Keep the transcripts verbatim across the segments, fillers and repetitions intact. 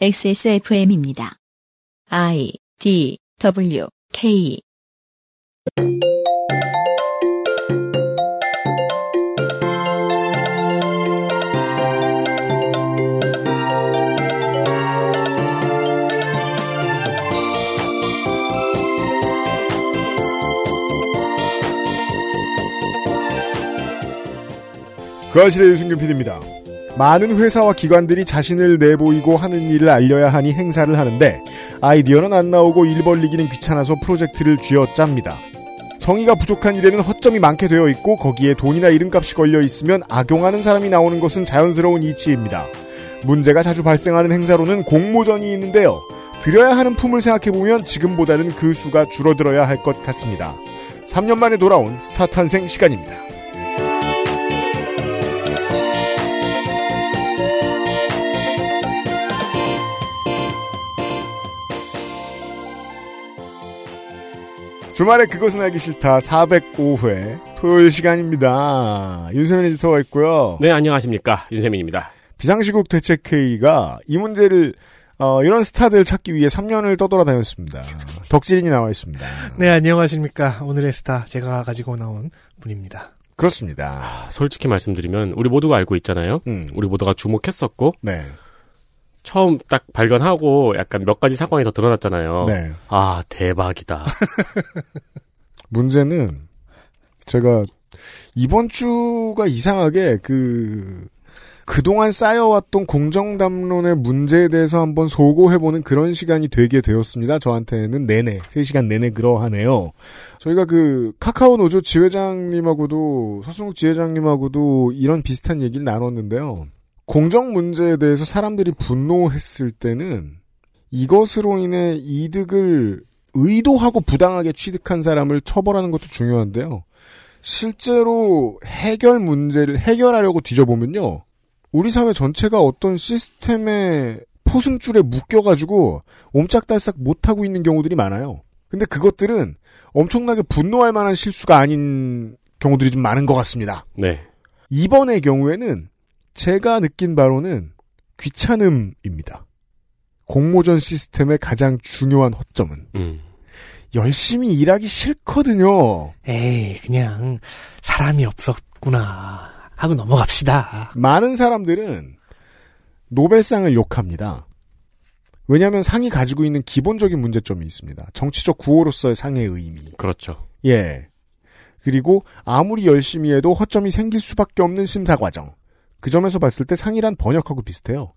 엑스에스에프엠입니다. I, D, W, K 그아실의 유승균 피디입니다. 많은 회사와 기관들이 자신을 내보이고 하는 일을 알려야 하니 행사를 하는데 아이디어는 안 나오고 일 벌리기는 귀찮아서 프로젝트를 쥐어짭니다. 성의가 부족한 일에는 허점이 많게 되어 있고 거기에 돈이나 이름값이 걸려 있으면 악용하는 사람이 나오는 것은 자연스러운 이치입니다. 문제가 자주 발생하는 행사로는 공모전이 있는데요. 드려야 하는 품을 생각해보면 지금보다는 그 수가 줄어들어야 할 것 같습니다. 삼 년 만에 돌아온 스타 탄생 시간입니다. 주말에 그것은 알기 싫다 사백오 회 토요일 시간입니다. 윤세민 에디터가 있고요. 네, 안녕하십니까. 윤세민입니다. 비상시국 대책회의가 이 문제를 어, 이런 스타들 찾기 위해 삼 년을 떠돌아다녔습니다. 덕질인이 나와 있습니다. 네, 안녕하십니까. 오늘의 스타 제가 가지고 나온 분입니다. 그렇습니다. 하, 솔직히 말씀드리면 우리 모두가 알고 있잖아요. 음. 우리 모두가 주목했었고 네. 처음 딱 발견하고 약간 몇 가지 상황이 더 드러났잖아요. 네. 아, 대박이다. 문제는 제가 이번 주가 이상하게 그 그동안 쌓여왔던 공정담론의 문제에 대해서 한번 소고해보는 그런 시간이 되게 되었습니다. 저한테는 내내, 세 시간 내내 그러하네요. 저희가 그 카카오 노조 지회장님하고도 서승욱 지회장님하고도 이런 비슷한 얘기를 나눴는데요. 공정 문제에 대해서 사람들이 분노했을 때는 이것으로 인해 이득을 의도하고 부당하게 취득한 사람을 처벌하는 것도 중요한데요. 실제로 해결 문제를 해결하려고 뒤져보면요. 우리 사회 전체가 어떤 시스템의 포승줄에 묶여가지고 옴짝달싹 못하고 있는 경우들이 많아요. 근데 그것들은 엄청나게 분노할 만한 실수가 아닌 경우들이 좀 많은 것 같습니다. 네. 이번의 경우에는 제가 느낀 바로는 귀찮음입니다. 공모전 시스템의 가장 중요한 허점은 음. 열심히 일하기 싫거든요. 에이, 그냥 사람이 없었구나 하고 넘어갑시다. 많은 사람들은 노벨상을 욕합니다. 왜냐하면 상이 가지고 있는 기본적인 문제점이 있습니다. 정치적 구호로서의 상의 의미. 그렇죠. 예. 그리고 아무리 열심히 해도 허점이 생길 수밖에 없는 심사 과정. 그 점에서 봤을 때 상이란 번역하고 비슷해요.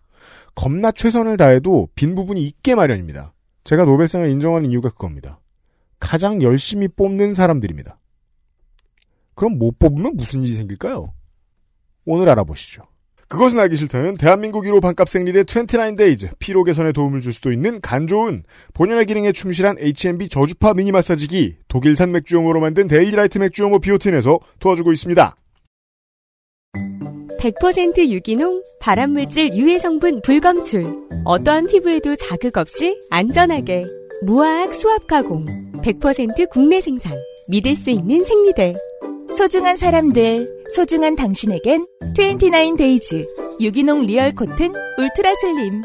겁나 최선을 다해도 빈 부분이 있게 마련입니다. 제가 노벨상을 인정하는 이유가 그겁니다. 가장 열심히 뽑는 사람들입니다. 그럼 못 뽑으면 무슨 일이 생길까요? 오늘 알아보시죠. 그것은 알기 싫다는 대한민국 일 호 반값 생리대 이십구 데이즈 피로 개선에 도움을 줄 수도 있는 간 좋은 본연의 기능에 충실한 에이치엠비 저주파 미니 마사지기 독일산 맥주용어로 만든 데일리라이트 맥주용어 비오틴에서 도와주고 있습니다. 백 퍼센트 유기농, 발암물질 유해 성분 불검출. 어떠한 피부에도 자극 없이 안전하게. 무화학 수압 가공. 백 퍼센트 국내 생산. 믿을 수 있는 생리대. 소중한 사람들, 소중한 당신에겐 이십구 데이즈. 유기농 리얼 코튼 울트라 슬림.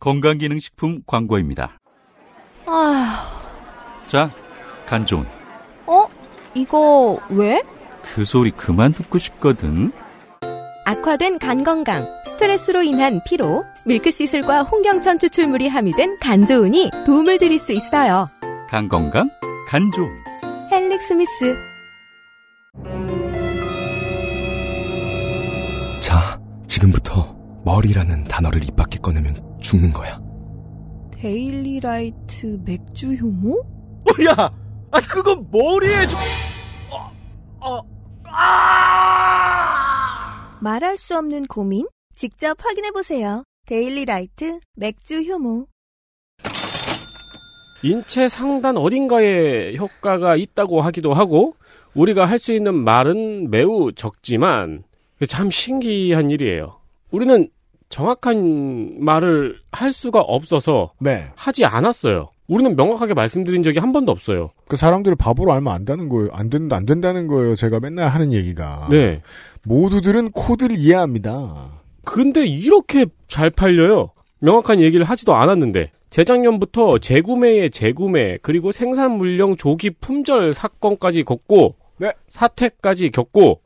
건강기능식품 광고입니다. 아휴. 자, 간 좋은. 어? 이거 왜? 그 소리 그만 듣고 싶거든. 악화된 간 건강, 스트레스로 인한 피로, 밀크시슬과 홍경천 추출물이 함유된 간조은이 도움을 드릴 수 있어요. 간 건강, 간조은. 헬릭 스미스. 자, 지금부터 머리라는 단어를 입 밖에 꺼내면 죽는 거야. 데일리라이트 맥주 효모? 어, 야! 아, 그건 머리에 좀... 어, 아! 말할 수 없는 고민? 직접 확인해보세요. 데일리라이트 맥주 효모. 인체 상단 어딘가에 효과가 있다고 하기도 하고 우리가 할 수 있는 말은 매우 적지만 참 신기한 일이에요. 우리는 정확한 말을 할 수가 없어서 네. 하지 않았어요. 우리는 명확하게 말씀드린 적이 한 번도 없어요. 그 사람들을 바보로 알면 안 되는 거예요. 안 된다, 안 된다는 거예요. 제가 맨날 하는 얘기가. 네. 모두들은 코드를 이해합니다. 근데 이렇게 잘 팔려요. 명확한 얘기를 하지도 않았는데 재작년부터 재구매에 재구매 그리고 생산물량 조기 품절 사건까지 겪고 네. 사태까지 겪고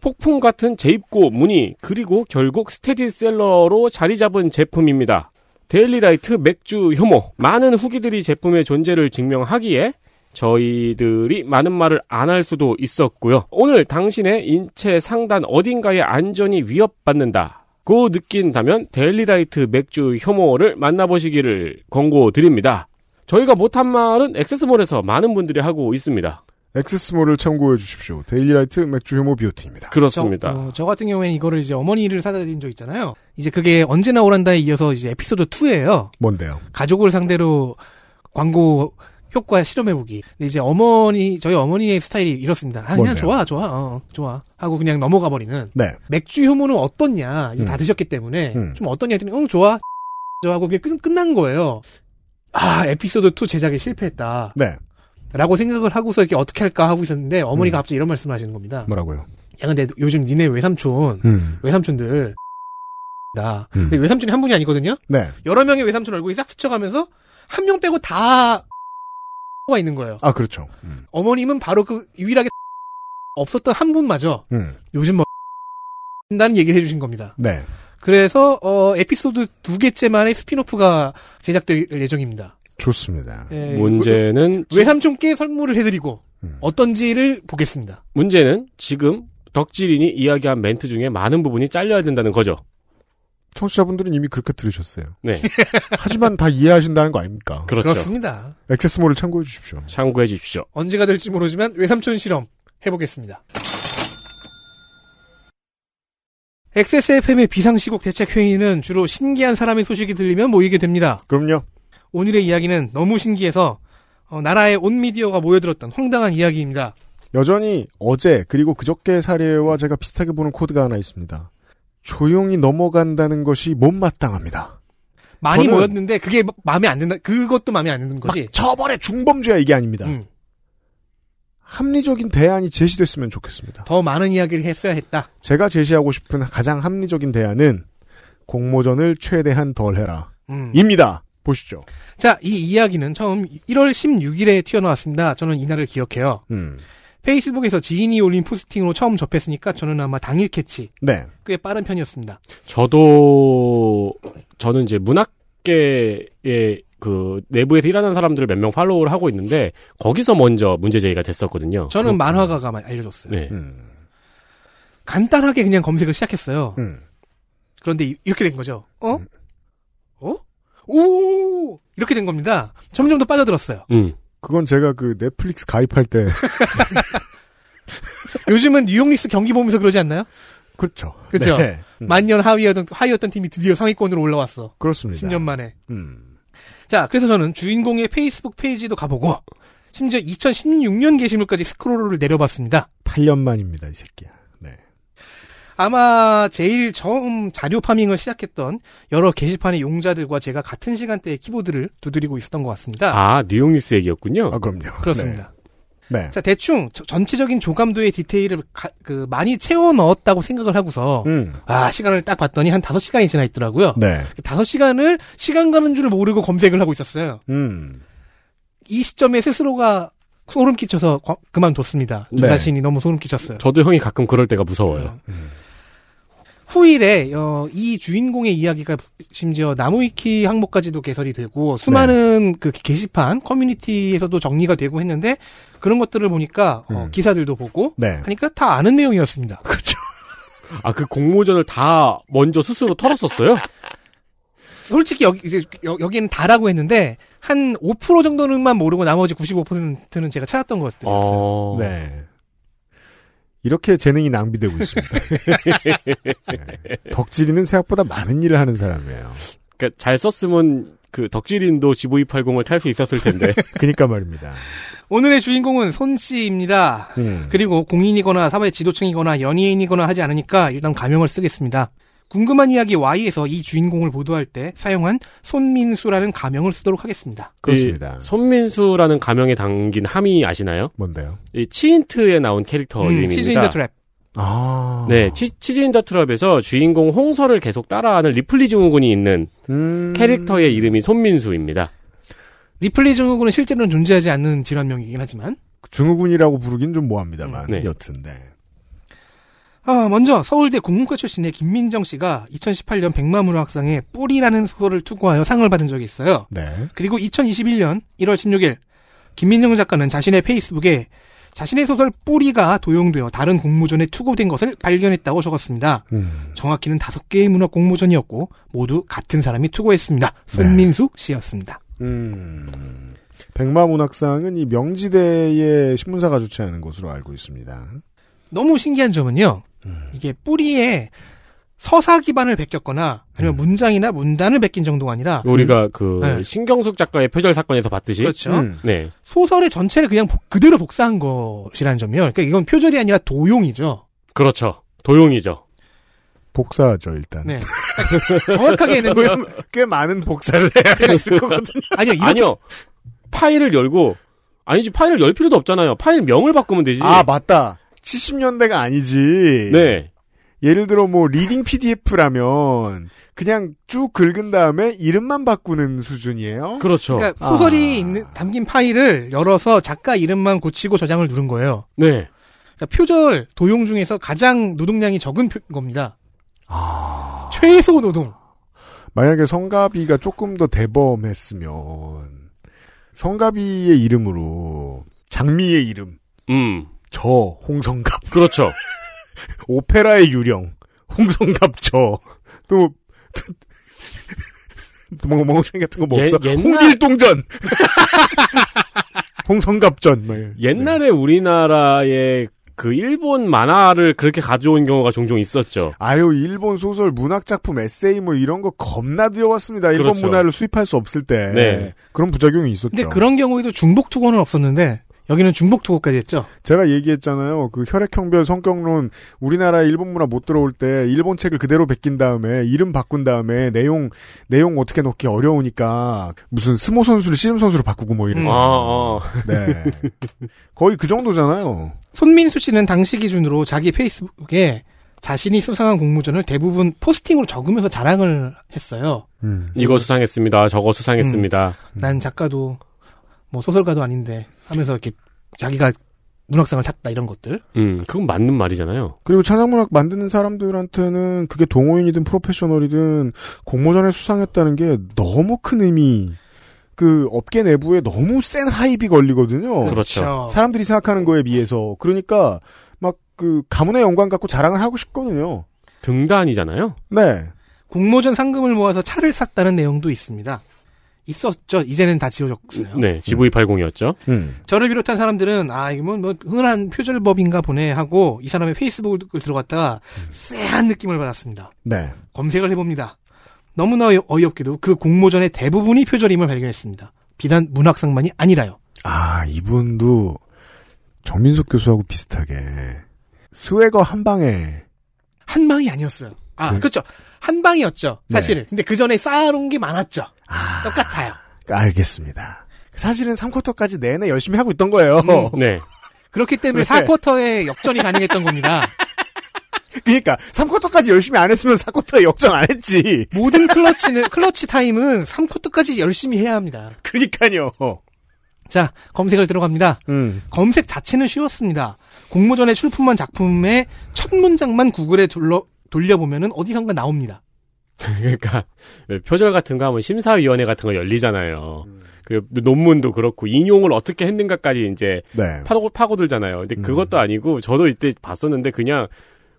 폭풍 같은 재입고 문의 그리고 결국 스테디셀러로 자리 잡은 제품입니다. 데일리라이트 맥주 혐오 많은 후기들이 제품의 존재를 증명하기에 저희들이 많은 말을 안 할 수도 있었고요. 오늘 당신의 인체 상단 어딘가에 안전이 위협받는다고 느낀다면 데일리라이트 맥주 혐오를 만나보시기를 권고드립니다. 저희가 못한 말은 엑세스몰에서 많은 분들이 하고 있습니다. 엑세스몰을 참고해 주십시오. 데일리라이트 맥주 혐오 비오틴입니다. 그렇습니다. 저, 어, 저 같은 경우에는 이거를 이제 어머니를 사다 드린 적 있잖아요. 이제 그게 언제나 오란다에 이어서 이제 에피소드 투예요. 뭔데요? 가족을 상대로 광고 효과 실험해보기. 근데 이제 어머니, 저희 어머니의 스타일이 이렇습니다. 아, 그냥 뭔데요? 좋아, 좋아, 어, 좋아. 하고 그냥 넘어가버리는. 네. 맥주 혐오는 어떻냐. 이제 음. 다 드셨기 때문에. 음. 좀 어떻냐 했더니, 응, 좋아. 좋아. 하고 그게 끝, 끝난 거예요. 아, 에피소드 투 제작에 실패했다. 네. 라고 생각을 하고서 이렇게 어떻게 할까 하고 있었는데 어머니가 음. 갑자기 이런 말씀을 하시는 겁니다. 뭐라고요? 야 근데 요즘 니네 외삼촌 음. 외삼촌들 다 음. 근데 외삼촌이 한 분이 아니거든요. 네. 여러 명의 외삼촌 얼굴이 싹 스쳐가면서 한 명 빼고 다 가 있는 거예요. 아 그렇죠. 음. 어머님은 바로 그 유일하게 없었던 한 분마저 음. 요즘 뭐 한다는 얘기를 해주신 겁니다. 네. 그래서 어, 에피소드 두 개째 만에 스피노프가 제작될 예정입니다. 좋습니다. 네, 문제는 외삼촌께 선물을 해드리고 음. 어떤지를 보겠습니다. 문제는 지금 덕질인이 이야기한 멘트 중에 많은 부분이 잘려야 된다는 거죠. 청취자분들은 이미 그렇게 들으셨어요. 네. 하지만 다 이해하신다는 거 아닙니까? 그렇죠. 그렇습니다. 액세스몰을 참고해 주십시오. 참고해 주십시오. 언제가 될지 모르지만 외삼촌 실험 해보겠습니다. 엑스에스에프엠의 비상시국 대책회의는 주로 신기한 사람의 소식이 들리면 모이게 됩니다. 그럼요. 오늘의 이야기는 너무 신기해서 어, 나라의 온 미디어가 모여들었던 황당한 이야기입니다. 여전히 어제 그리고 그저께의 사례와 제가 비슷하게 보는 코드가 하나 있습니다. 조용히 넘어간다는 것이 못마땅합니다. 많이 모였는데 그게 마음에 안 든다. 그것도 마음에 안 드는 거지. 처벌의 중범죄야 이게 아닙니다. 음. 합리적인 대안이 제시됐으면 좋겠습니다. 더 많은 이야기를 했어야 했다. 제가 제시하고 싶은 가장 합리적인 대안은 공모전을 최대한 덜해라 음. 입니다. 보시죠. 자, 이 이야기는 처음 일월 십육일에 튀어나왔습니다. 저는 이날을 기억해요. 음. 페이스북에서 지인이 올린 포스팅으로 처음 접했으니까 저는 아마 당일 캐치. 네. 꽤 빠른 편이었습니다. 저도 저는 이제 문학계의 그 내부에서 일하는 사람들을 몇 명 팔로우를 하고 있는데 거기서 먼저 문제 제기가 됐었거든요. 저는 그렇구나. 만화가가 알려줬어요. 네. 음. 간단하게 그냥 검색을 시작했어요. 음. 그런데 이렇게 된 거죠. 어? 음. 어? 오! 이렇게 된 겁니다. 점점 더 빠져들었어요. 음. 그건 제가 그 넷플릭스 가입할 때. 요즘은 뉴욕닉스 경기 보면서 그러지 않나요? 그렇죠. 그렇죠. 네. 만년 하위였던, 하위였던 팀이 드디어 상위권으로 올라왔어. 그렇습니다. 십 년 만에. 음. 자, 그래서 저는 주인공의 페이스북 페이지도 가보고, 심지어 이천십육년 게시물까지 스크롤을 내려봤습니다. 팔 년 만입니다, 이 새끼야. 네. 아마 제일 처음 자료 파밍을 시작했던 여러 게시판의 용자들과 제가 같은 시간대에 키보드를 두드리고 있었던 것 같습니다. 아, 뉴욕뉴스 얘기였군요. 아, 그럼요. 그렇습니다. 네. 네. 자, 대충 저, 전체적인 조감도의 디테일을 가, 그, 많이 채워 넣었다고 생각을 하고서 음. 아, 시간을 딱 봤더니 한 다섯 시간이 지나 있더라고요. 네. 다섯 시간을 시간 가는 줄을 모르고 검색을 하고 있었어요. 음. 이 시점에 스스로가 소름 끼쳐서 거, 그만뒀습니다. 저 네. 자신이 너무 소름 끼쳤어요. 저도 형이 가끔 그럴 때가 무서워요. 음. 후일에 어, 이 주인공의 이야기가 심지어 나무위키 항목까지도 개설이 되고 수많은 네. 그 게시판 커뮤니티에서도 정리가 되고 했는데 그런 것들을 보니까 음. 어, 기사들도 보고 네. 하니까 다 아는 내용이었습니다. 그렇죠. 아, 그 공모전을 다 먼저 스스로 털었었어요? 솔직히 여기 이제 여, 여기는 다라고 했는데 한 오 퍼센트 정도는만 모르고 나머지 구십오 퍼센트는 제가 찾았던 것 같았어요. 어... 네. 이렇게 재능이 낭비되고 있습니다. 네. 덕질인은 생각보다 많은 일을 하는 사람이에요. 그러니까 잘 썼으면 그 덕질인도 지브이 팔십을 탈 수 있었을 텐데. 그러니까 말입니다. 오늘의 주인공은 손 씨입니다. 음. 그리고 공인이거나 사회 지도층이거나 연예인이거나 하지 않으니까 일단 가명을 쓰겠습니다. 궁금한 이야기 Y에서 이 주인공을 보도할 때 사용한 손민수라는 가명을 쓰도록 하겠습니다. 그렇습니다. 손민수라는 가명에 담긴 함이 아시나요? 뭔데요? 이 치인트에 나온 캐릭터 음, 이름입니다. 치즈인더트랩. 아. 네, 치, 치즈인더트랩에서 주인공 홍설을 계속 따라하는 리플리 증후군이 있는 음... 캐릭터의 이름이 손민수입니다. 리플리 증후군은 실제로는 존재하지 않는 질환명이긴 하지만 증후군이라고 부르긴 좀 뭐합니다만 네. 여튼 네. 아, 먼저 서울대 국문과 출신의 김민정 씨가 이천십팔 년 백마무라 학상에 뿌리라는 소설을 투고하여 상을 받은 적이 있어요. 네. 그리고 이천이십일 년 일월 십육일 김민정 작가는 자신의 페이스북에 자신의 소설 뿌리가 도용되어 다른 공모전에 투고된 것을 발견했다고 적었습니다. 음. 정확히는 다섯 개의 문학 공모전이었고 모두 같은 사람이 투고했습니다. 손민수 네. 씨였습니다. 음. 백마문학상은 이 명지대의 신문사가 주최하는 것으로 알고 있습니다. 너무 신기한 점은요. 이게 뿌리에 서사 기반을 베꼈거나 아니면 음. 문장이나 문단을 베낀 정도가 아니라 우리가 그 네. 신경숙 작가의 표절 사건에서 봤듯이 그렇죠. 음. 네. 소설의 전체를 그냥 그대로 복사한 것이라는 점이요. 그러니까 이건 표절이 아니라 도용이죠. 그렇죠. 도용이죠. 복사죠 일단. 네. 정확하게는 꽤 많은 복사를 해야 했을 거거든요. 아니요. 아니요. 파일을 열고 아니지 파일을 열 필요도 없잖아요. 파일 명을 바꾸면 되지. 아 맞다. 칠십 년대가 아니지. 네. 예를 들어 뭐 리딩 피디에프라면 그냥 쭉 긁은 다음에 이름만 바꾸는 수준이에요. 그렇죠. 그러니까 소설이 아. 있는 담긴 파일을 열어서 작가 이름만 고치고 저장을 누른 거예요. 네. 그러니까 표절 도용 중에서 가장 노동량이 적은 표, 겁니다. 아. 최소 노동. 만약에 성가비가 조금 더 대범했으면 성가비의 이름으로 장미의 이름. 음. 저 홍성갑. 그렇죠. 오페라의 유령 홍성갑 저. 또 멍멍이 같은 거 뭐 없어. 옛날... 홍길동전. 홍성갑전. 뭐. 옛날에 네. 우리나라의 그 일본 만화를 그렇게 가져온 경우가 종종 있었죠. 아유 일본 소설 문학 작품 에세이 뭐 이런 거 겁나 들여왔습니다. 일본 그렇죠. 문화를 수입할 수 없을 때 네. 그런 부작용이 있었죠. 근데 그런 경우에도 중복 투고는 없었는데. 여기는 중복투고까지 했죠. 제가 얘기했잖아요. 그 혈액형별 성격론 우리나라 일본 문화 못 들어올 때 일본 책을 그대로 베낀 다음에 이름 바꾼 다음에 내용 내용 어떻게 넣기 어려우니까 무슨 스모 선수를 씨름 선수로 바꾸고 뭐 이런 음. 거. 아, 아. 네. 거의 그 정도잖아요. 손민수 씨는 당시 기준으로 자기 페이스북에 자신이 수상한 공모전을 대부분 포스팅으로 적으면서 자랑을 했어요. 음. 이거 수상했습니다. 저거 수상했습니다. 음. 난 작가도 뭐 소설가도 아닌데. 하면서 이렇게 자기가 문학상을 샀다 이런 것들. 음, 그건 맞는 말이잖아요. 그리고 찬양문학 만드는 사람들한테는 그게 동호인이든 프로페셔널이든 공모전에 수상했다는 게 너무 큰 의미. 그 업계 내부에 너무 센 하입이 걸리거든요. 그렇죠. 사람들이 생각하는 거에 비해서. 그러니까 막 그 가문의 영광 갖고 자랑을 하고 싶거든요. 등단이잖아요. 네. 공모전 상금을 모아서 차를 샀다는 내용도 있습니다. 있었죠. 이제는 다 지워졌어요. 네, 지브이 팔십이었죠. 음. 저를 비롯한 사람들은 아 이거 뭐, 뭐 흔한 표절법인가 보네 하고 이 사람의 페이스북을 들어갔다가 음. 쎄한 느낌을 받았습니다. 네. 검색을 해봅니다. 너무나 어이없게도 그 공모전의 대부분이 표절임을 발견했습니다. 비단 문학상만이 아니라요. 아 이분도 정민석 교수하고 비슷하게 스웨거 한 방에 한 방이 아니었어요. 아 음. 그렇죠. 한 방이었죠. 사실은. 네. 근데 그 전에 쌓아놓은 게 많았죠. 아, 똑같아요. 알겠습니다. 사실은 삼 쿼터까지 내내 열심히 하고 있던 거예요. 음, 네. 그렇기 때문에 네. 사 쿼터에 역전이 가능했던 겁니다. 그러니까 삼 쿼터까지 열심히 안 했으면 사 쿼터에 역전 안 했지. 모든 클러치는 클러치 타임은 삼 쿼터까지 열심히 해야 합니다. 그러니까요. 자, 검색을 들어갑니다. 음. 검색 자체는 쉬웠습니다. 공모전에 출품한 작품의 첫 문장만 구글에 둘러 돌려보면은 어디선가 나옵니다. 그러니까 표절 같은 거 하면 심사위원회 같은 거 열리잖아요. 음. 그 논문도 그렇고 인용을 어떻게 했는가까지 이제 네. 파고 파고들잖아요. 근데 음. 그것도 아니고 저도 이때 봤었는데 그냥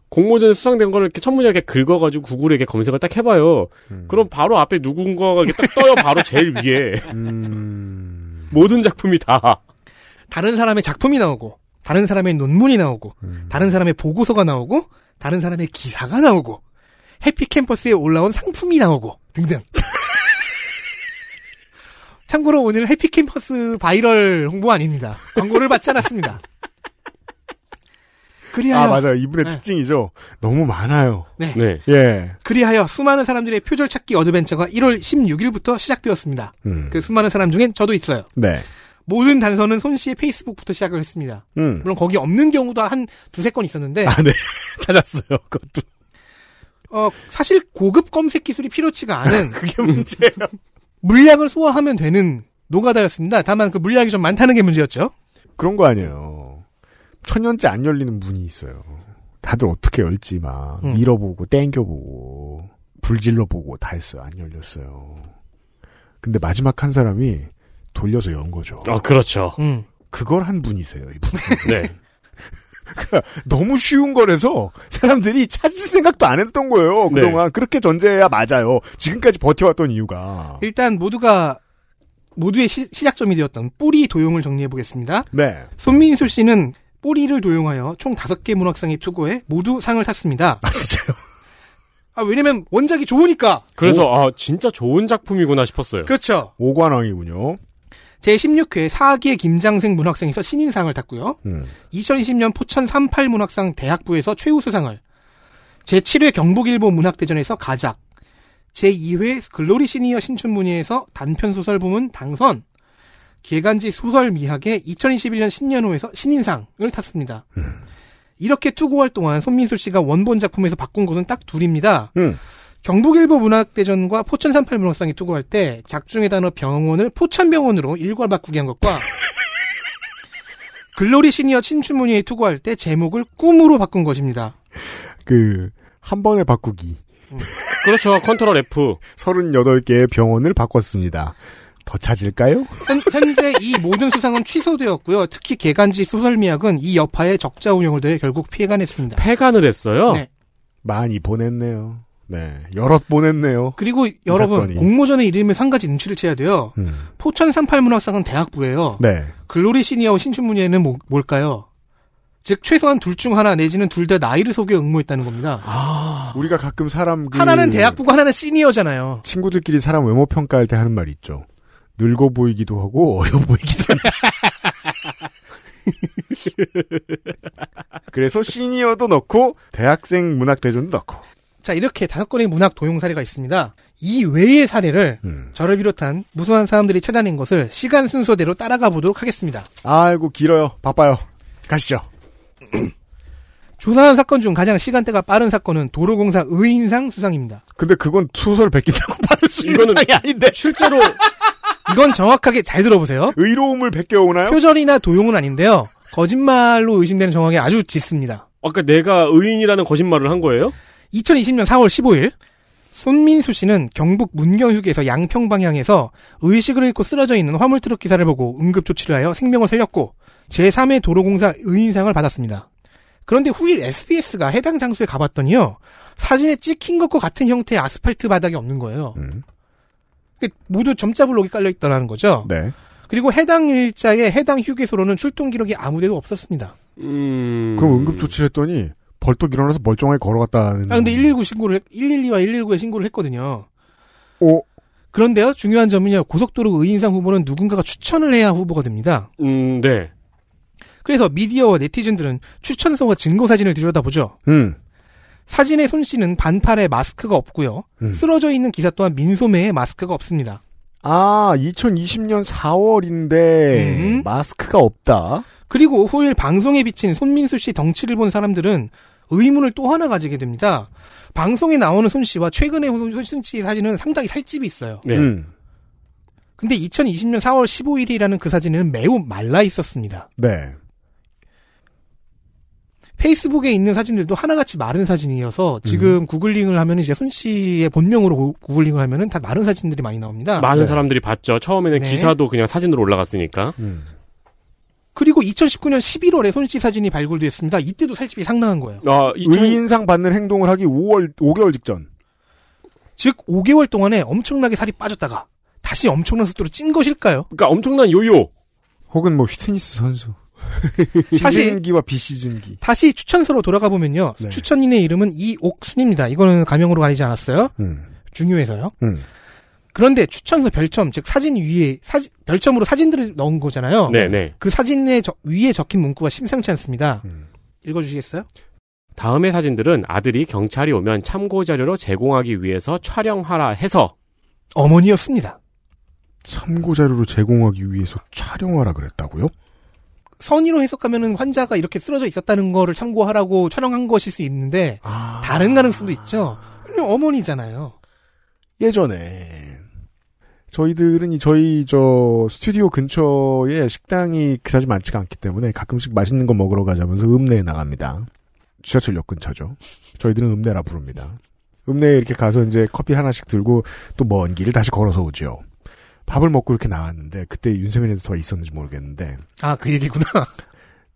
공모전에 수상된 거를 이렇게 천문학에 긁어가지고 구글에 이렇게 검색을 딱 해봐요. 음. 그럼 바로 앞에 누군가가 이렇게 딱 떠요. 바로 제일 위에 음. 모든 작품이 다 다른 사람의 작품이 나오고 다른 사람의 논문이 나오고 음. 다른 사람의 보고서가 나오고. 다른 사람의 기사가 나오고 해피캠퍼스에 올라온 상품이 나오고 등등. 참고로 오늘 해피캠퍼스 바이럴 홍보 아닙니다. 광고를 받지 않았습니다. 그리하여 아 맞아요. 이분의 네. 특징이죠. 너무 많아요. 네. 네. 예. 그리하여 수많은 사람들의 표절 찾기 어드벤처가 일월 십육일부터 시작되었습니다. 음. 그 수많은 사람 중엔 저도 있어요. 네. 모든 단서는 손 씨의 페이스북부터 시작을 했습니다. 음. 물론 거기 없는 경우도 한 두세 건 있었는데. 아, 네. 찾았어요. 그것도. 어, 사실 고급 검색 기술이 필요치가 않은. 그게 문제예요. 물량을 소화하면 되는 노가다였습니다. 다만 그 물량이 좀 많다는 게 문제였죠. 그런 거 아니에요. 천년째 안 열리는 문이 있어요. 다들 어떻게 열지 막 음. 밀어보고 땡겨보고 불질러보고 다 했어요. 안 열렸어요. 근데 마지막 한 사람이 돌려서 연 거죠. 아, 그렇죠. 음. 그걸 한 분이세요, 이분. 네. 그러니까 너무 쉬운 거라서 사람들이 찾을 생각도 안 했던 거예요. 그동안 네. 그렇게 전제해야 맞아요. 지금까지 버텨왔던 이유가. 일단 모두가 모두의 시, 시작점이 되었던 뿌리 도용을 정리해보겠습니다. 네. 손민수 씨는 뿌리를 도용하여 총 다섯 개 문학상에 투고해 모두 상을 탔습니다. 아, 진짜요? 아, 왜냐면 원작이 좋으니까. 그래서 오, 아 진짜 좋은 작품이구나 싶었어요. 그렇죠. 오관왕이군요. 제십육 회 사 기의 김장생 문학상에서 신인상을 탔고요. 음. 이천이십 년 포천 삼십팔 문학상 대학부에서 최우수상을, 제칠 회 경북일보 문학대전에서 가작, 제이 회 글로리 시니어 신춘문예에서 단편소설 부문 당선, 기획안지 소설 미학의 이천이십일 년 신년호에서 신인상을 탔습니다. 음. 이렇게 투고할 동안 손민수 씨가 원본 작품에서 바꾼 것은 딱 둘입니다. 음. 경북일보 문학대전과 포천 삼십팔 문학상이 투고할 때 작중의 단어 병원을 포천병원으로 일괄 바꾸게 한 것과 글로리 시니어 신춘문예에 투고할 때 제목을 꿈으로 바꾼 것입니다. 그 한 번에 바꾸기. 음. 그렇죠. 컨트롤 F. 서른여덟 개의 병원을 바꿨습니다. 더 찾을까요? 현, 현재 이 모든 수상은 취소되었고요. 특히 개간지 소설미학은 이 여파에 적자 운영을 더해 결국 폐간했습니다. 폐간을 했어요? 네. 많이 보냈네요. 네, 여럿 보냈네요. 그리고 여러분 사건이. 공모전의 이름에 한 가지 눈치를 채야 돼요. 음. 포천 삼십팔 문학상은 대학부예요. 네. 글로리 시니어 신춘문예는 뭐, 뭘까요? 즉 최소한 둘 중 하나 내지는 둘 다 나이를 속여 응모했다는 겁니다. 아, 우리가 가끔 사람 그 하나는 대학부고 하나는 시니어잖아요. 친구들끼리 사람 외모 평가할 때 하는 말이 있죠. 늙어 보이기도 하고 어려 보이기도 하고. 그래서 시니어도 넣고 대학생 문학대전도 넣고. 자, 이렇게 다섯 건의 문학 도용 사례가 있습니다. 이 외의 사례를 음. 저를 비롯한 무수한 사람들이 찾아낸 것을 시간 순서대로 따라가 보도록 하겠습니다. 아이고 길어요. 바빠요. 가시죠. 조사한 사건 중 가장 시간대가 빠른 사건은 도로공사 의인상 수상입니다. 근데 그건 소설 베낀다고 받을 수 있는 상이 아닌데. 실제로 이건 정확하게 잘 들어보세요. 의로움을 베껴오나요? 표절이나 도용은 아닌데요. 거짓말로 의심되는 정황이 아주 짙습니다. 아까 내가 의인이라는 거짓말을 한 거예요? 이천이십 년 사월 십오일 손민수 씨는 경북 문경휴게소 양평 방향에서 의식을 잃고 쓰러져 있는 화물트럭 기사를 보고 응급조치를 하여 생명을 살렸고 제삼 회 도로공사 의인상을 받았습니다. 그런데 후일 에스비에스가 해당 장소에 가봤더니요. 사진에 찍힌 것과 같은 형태의 아스팔트 바닥이 없는 거예요. 음. 모두 점자블록이 깔려있더라는 거죠. 네. 그리고 해당 일자에 해당 휴게소로는 출동 기록이 아무데도 없었습니다. 음... 그럼 응급조치를 했더니 벌떡 일어나서 멀쩡하게 걸어갔다는... 아, 근데 일일구 신고를 했, 일일이와 일일구에 신고를 했거든요. 오. 그런데요. 중요한 점은요. 고속도로 의인상 후보는 누군가가 추천을 해야 후보가 됩니다. 음, 네. 그래서 미디어와 네티즌들은 추천서와 증거사진을 들여다보죠. 음. 사진의 손 씨는 반팔에 마스크가 없고요. 음. 쓰러져 있는 기사 또한 민소매에 마스크가 없습니다. 아, 이천이십 년 사월인데 음. 마스크가 없다. 그리고 후일 방송에 비친 손민수 씨 덩치를 본 사람들은 의문을 또 하나 가지게 됩니다. 방송에 나오는 손 씨와 최근에 손 씨 사진은 상당히 살집이 있어요. 네. 음. 근데 이천이십 년 사월 십오일이라는 그 사진은 매우 말라 있었습니다. 네. 페이스북에 있는 사진들도 하나같이 마른 사진이어서 지금 음. 구글링을 하면 이제 손 씨의 본명으로 구글링을 하면은 다 마른 사진들이 많이 나옵니다. 많은 네. 사람들이 봤죠. 처음에는 네. 기사도 그냥 사진으로 올라갔으니까. 음. 그리고 이천십구년 십일월에 손 씨 사진이 발굴됐습니다. 이때도 살집이 상당한 거예요. 아, 이천... 의인상 받는 행동을 하기 오월, 오개월 직전. 즉 오개월 동안에 엄청나게 살이 빠졌다가 다시 엄청난 속도로 찐 것일까요? 그러니까 엄청난 요요. 혹은 뭐 휘트니스 선수. 시즌기와 비시즌기. 다시 추천서로 돌아가 보면요. 네. 추천인의 이름은 이옥순입니다. 이거는 가명으로 가리지 않았어요. 음. 중요해서요. 음. 그런데 추천서 별점, 즉 사진 위에 사지, 별점으로 사진들을 넣은 거잖아요. 네네. 그 사진의 저, 위에 적힌 문구가 심상치 않습니다. 음. 읽어주시겠어요? 다음의 사진들은 아들이 경찰이 오면 참고 자료로 제공하기 위해서 촬영하라 해서 어머니였습니다. 참고자료로 제공하기 위해서 촬영하라 그랬다고요? 선의로 해석하면은 환자가 이렇게 쓰러져 있었다는 거를 참고하라고 촬영한 것일 수 있는데 아... 다른 가능성도 있죠. 왜냐면 어머니잖아요. 예전에 저희들은 이 저희 저 스튜디오 근처에 식당이 그다지 많지가 않기 때문에 가끔씩 맛있는 거 먹으러 가자면서 읍내에 나갑니다. 지하철역 근처죠. 저희들은 읍내라 부릅니다. 읍내에 이렇게 가서 이제 커피 하나씩 들고 또 먼 길을 다시 걸어서 오죠. 밥을 먹고 이렇게 나왔는데 그때 윤세민 에디터가 있었는지 모르겠는데 아, 그 얘기구나.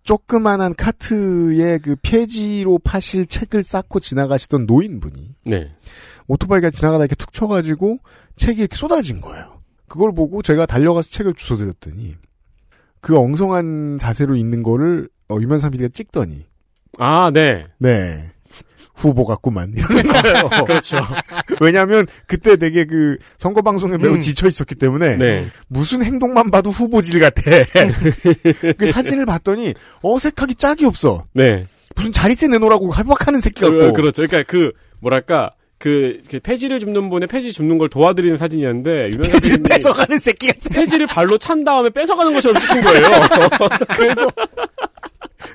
조그만한 카트에 그 폐지로 파실 책을 쌓고 지나가시던 노인분이 네. 오토바이가 지나가다 이렇게 툭 쳐가지고 책이 이렇게 쏟아진 거예요. 그걸 보고 제가 달려가서 책을 주워드렸더니 그 엉성한 자세로 있는 거를 어, 유면상 피디가 찍더니 아, 네. 네. 후보 같구만. 이러는 거예요. 그렇죠. 왜냐면, 그때 되게 그, 선거방송에 매우 음. 지쳐있었기 때문에, 네. 무슨 행동만 봐도 후보질 같아. 그 사진을 봤더니, 어색하기 짝이 없어. 네. 무슨 자릿세 내놓으라고 협박하는 새끼 같고. 그렇죠. 그러니까 그, 뭐랄까, 그, 폐지를 줍는 분의 폐지 줍는 걸 도와드리는 사진이었는데, 폐지를 뺏어가는 새끼 같아. 폐지를 발로 찬 다음에 뺏어가는 것처럼 찍힌 거예요. 그래서,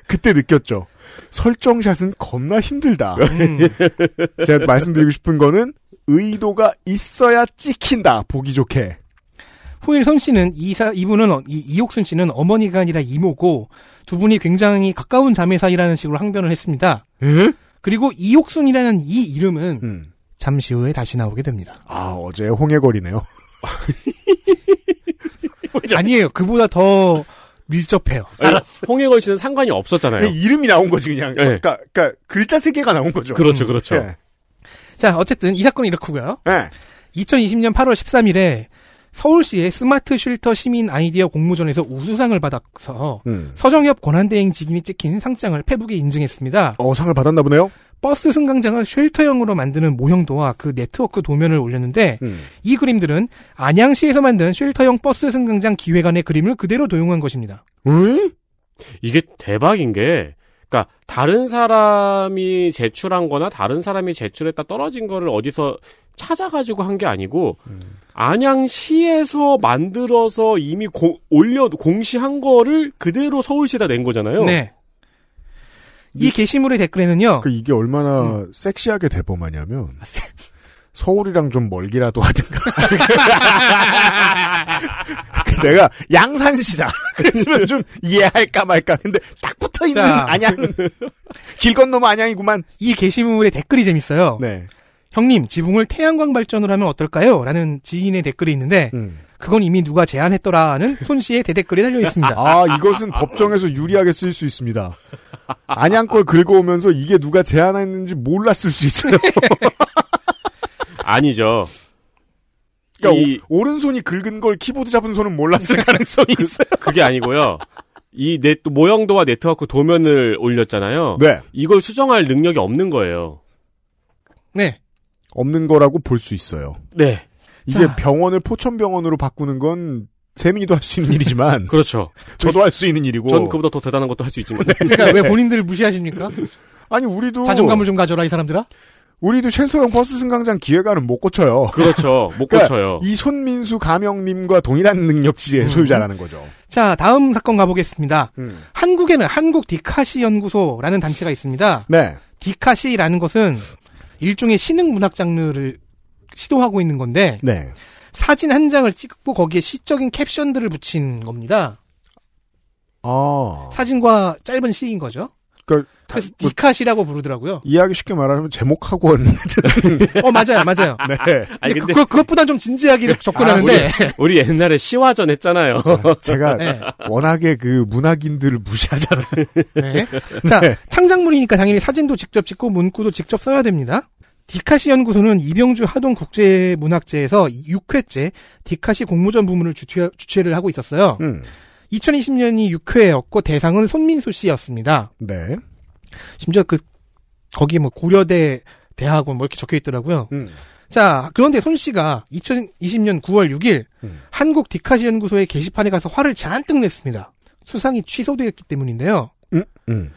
그때 느꼈죠. 설정샷은 겁나 힘들다. 음. 제가 말씀드리고 싶은 거는 의도가 있어야 찍힌다. 보기 좋게. 후일성 씨는 이사, 이분은 이, 이옥순 씨는 어머니가 아니라 이모고 두 분이 굉장히 가까운 자매 사이라는 식으로 항변을 했습니다. 에? 그리고 이옥순이라는 이 이름은 음. 잠시 후에 다시 나오게 됩니다. 아 어제 홍해거리네요. 아니에요. 그보다 더 밀접해요. 홍해걸 씨는 상관이 없었잖아요. 이름이 나온 거지 그냥. 네. 그러니까, 그러니까 글자 세 개가 나온 거죠. 그렇죠. 그렇죠. 네. 자 어쨌든 이 사건이 이렇고요. 네. 이천이십 년 팔월 십삼일에 서울시의 스마트 쉘터 시민 아이디어 공모전에서 우수상을 받아서 음. 서정엽 권한대행 직인이 찍힌 상장을 페북에 인증했습니다. 어 상을 받았나 보네요. 버스 승강장을 쉘터형으로 만드는 모형도와 그 네트워크 도면을 올렸는데 음. 이 그림들은 안양시에서 만든 쉘터형 버스 승강장 기획안의 그림을 그대로 도용한 것입니다. 응? 이게 대박인 게 그러니까 다른 사람이 제출한 거나 다른 사람이 제출했다 떨어진 거를 어디서 찾아가지고 한 게 아니고 음. 안양시에서 만들어서 이미 고, 올려 공시한 거를 그대로 서울시에다 낸 거잖아요. 네. 이 게시물의 댓글에는요. 그 이게 얼마나 음. 섹시하게 대범하냐면 서울이랑 좀 멀기라도 하든가. 내가 양산시다. 그랬으면 좀 이해할까 말까. 근데 딱 붙어있는 자. 안양. 길 건너면 안양이구만. 이 게시물의 댓글이 재밌어요. 네. 형님 지붕을 태양광 발전으로 하면 어떨까요? 라는 지인의 댓글이 있는데 음. 그건 이미 누가 제안했더라는 손씨의 대댓글이 달려있습니다. 아 이것은 법정에서 유리하게 쓸 수 있습니다. 안양걸 긁어오면서 이게 누가 제안했는지 몰랐을 수 있어요. 아니죠. 그러니까 이... 오, 오른손이 긁은 걸 키보드 잡은 손은 몰랐을 가능성이 그, 있어요. 그게 아니고요. 이 네, 모형도와 네트워크 도면을 올렸잖아요. 네. 이걸 수정할 능력이 없는 거예요. 네. 없는 거라고 볼 수 있어요. 네. 이게 자. 병원을 포천병원으로 바꾸는 건 재민이도 할 수 있는 일이지만. 그렇죠. 저도 할 수 있는 일이고. 전 그보다 더 대단한 것도 할 수 있지만. 네. 그러니까 왜 본인들을 무시하십니까? 아니, 우리도. 자존감을 좀 가져라, 이 사람들아? 우리도 쉘터형 버스 승강장 기획안은 못 고쳐요. 그렇죠. 못 그러니까 고쳐요. 이 손민수 가명님과 동일한 능력치의 소유자라는 음. 거죠. 자, 다음 사건 가보겠습니다. 음. 한국에는 한국 디카시 연구소라는 단체가 있습니다. 네. 디카시라는 것은 일종의 신흥 문학 장르를 시도하고 있는 건데 네. 사진 한 장을 찍고 거기에 시적인 캡션들을 붙인 겁니다. 아. 사진과 짧은 시인 거죠. 그러니까 그래서 뭐, 디카시라고 부르더라고요. 이해하기 쉽게 말하면 제목학원. 어 맞아요, 맞아요. 네. 아니, 근데 그, 그것보단 좀 진지하게 접근하는데. 아, 우리, 우리 옛날에 시화전 했잖아요. 제가 네. 워낙에 그 문학인들을 무시하잖아요. 네. 자 네. 창작물이니까 당연히 사진도 직접 찍고 문구도 직접 써야 됩니다. 디카시 연구소는 이병주 하동국제문학제에서 육 회째 디카시 공모전 부문을 주최, 주최를 하고 있었어요. 음. 이천이십 년이 육 회였고 대상은 손민수 씨였습니다. 네. 심지어 그 거기 뭐 고려대 대학원 뭐 이렇게 적혀 있더라고요. 음. 자 그런데 손 씨가 이천이십 년 구월 육일 음. 한국 디카시 연구소의 게시판에 가서 화를 잔뜩 냈습니다. 수상이 취소되었기 때문인데요. 음. 음.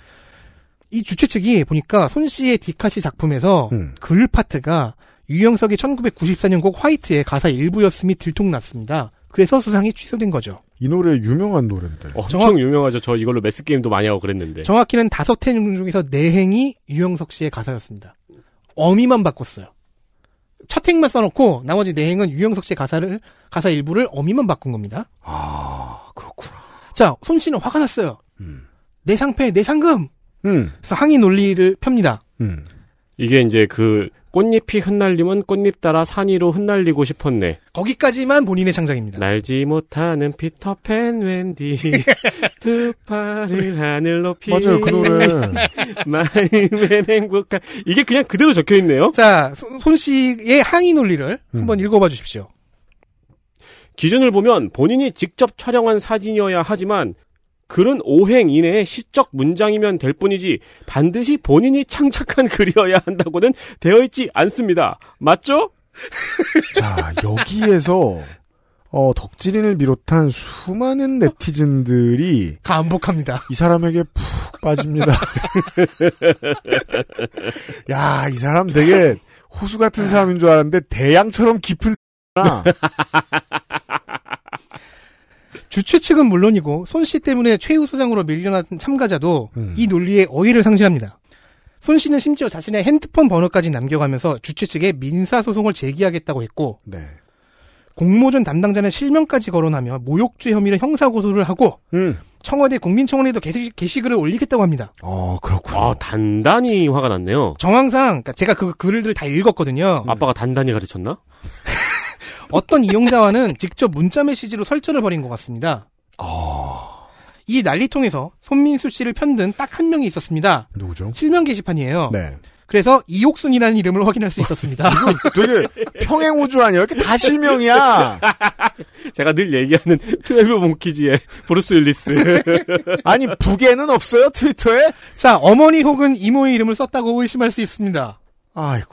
이 주최 측이 보니까 손 씨의 디카시 작품에서 음. 글 파트가 유영석의 천구백구십사년 곡 화이트의 가사 일부였음이 들통났습니다. 그래서 수상이 취소된 거죠. 이 노래 유명한 노래인데. 어, 엄청 정확... 유명하죠. 저 이걸로 매스게임도 많이 하고 그랬는데. 정확히는 다섯 행동 중에서 네 행이 유영석 씨의 가사였습니다. 어미만 바꿨어요. 첫 행만 써놓고 나머지 네 행은 유영석 씨의 가사를, 가사 일부를 어미만 바꾼 겁니다. 아, 그렇구나. 자, 손 씨는 화가 났어요. 음. 내 상패, 내 상금! 음. 그래서 항의 논리를 펴니다. 음. 이게 이제 그, 꽃잎이 흩날리면 꽃잎 따라 산이로 흩날리고 싶었네. 거기까지만 본인의 창작입니다. 날지 못하는 피터팬 웬디 두 팔을 하늘 높이 맞아요, 그 노래. 마음엔 행복한. 이게 그냥 그대로 적혀있네요. 자, 손 씨의 항의 논리를 음. 한번 읽어봐 주십시오. 기준을 보면 본인이 직접 촬영한 사진이어야 하지만 글은 오행 이내의 시적 문장이면 될 뿐이지 반드시 본인이 창작한 글이어야 한다고는 되어 있지 않습니다. 맞죠? 자, 여기에서 어, 덕질인을 비롯한 수많은 네티즌들이 감복합니다. 이 사람에게 푹 빠집니다. 야, 이 사람 되게 호수 같은 사람인 줄 알았는데 대양처럼 깊은 X구나. 주최 측은 물론이고 손 씨 때문에 최후 소장으로 밀려난 참가자도 음. 이 논리에 어이를 상실합니다. 손 씨는 심지어 자신의 핸드폰 번호까지 남겨가면서 주최 측에 민사소송을 제기하겠다고 했고 네. 공모전 담당자는 실명까지 거론하며 모욕죄 혐의로 형사고소를 하고 음. 청와대 국민청원에도 게시, 게시글을 올리겠다고 합니다. 어, 그렇군요. 아, 단단히 화가 났네요. 정황상 제가 그 글들을 다 읽었거든요. 아빠가 단단히 가르쳤나? 어떤 이용자와는 직접 문자 메시지로 설전을 벌인 것 같습니다. 어... 이 난리통에서 손민수 씨를 편든 딱 한 명이 있었습니다. 누구죠? 실명 게시판이에요. 네. 그래서 이옥순이라는 이름을 확인할 수 있었습니다. 이거 되게 평행우주 아니야? 이렇게 다 실명이야. 제가 늘 얘기하는 트웰브 몽키즈의 브루스 윌리스. 아니 북에는 없어요 트위터에? 자, 어머니 혹은 이모의 이름을 썼다고 의심할 수 있습니다. 아이고.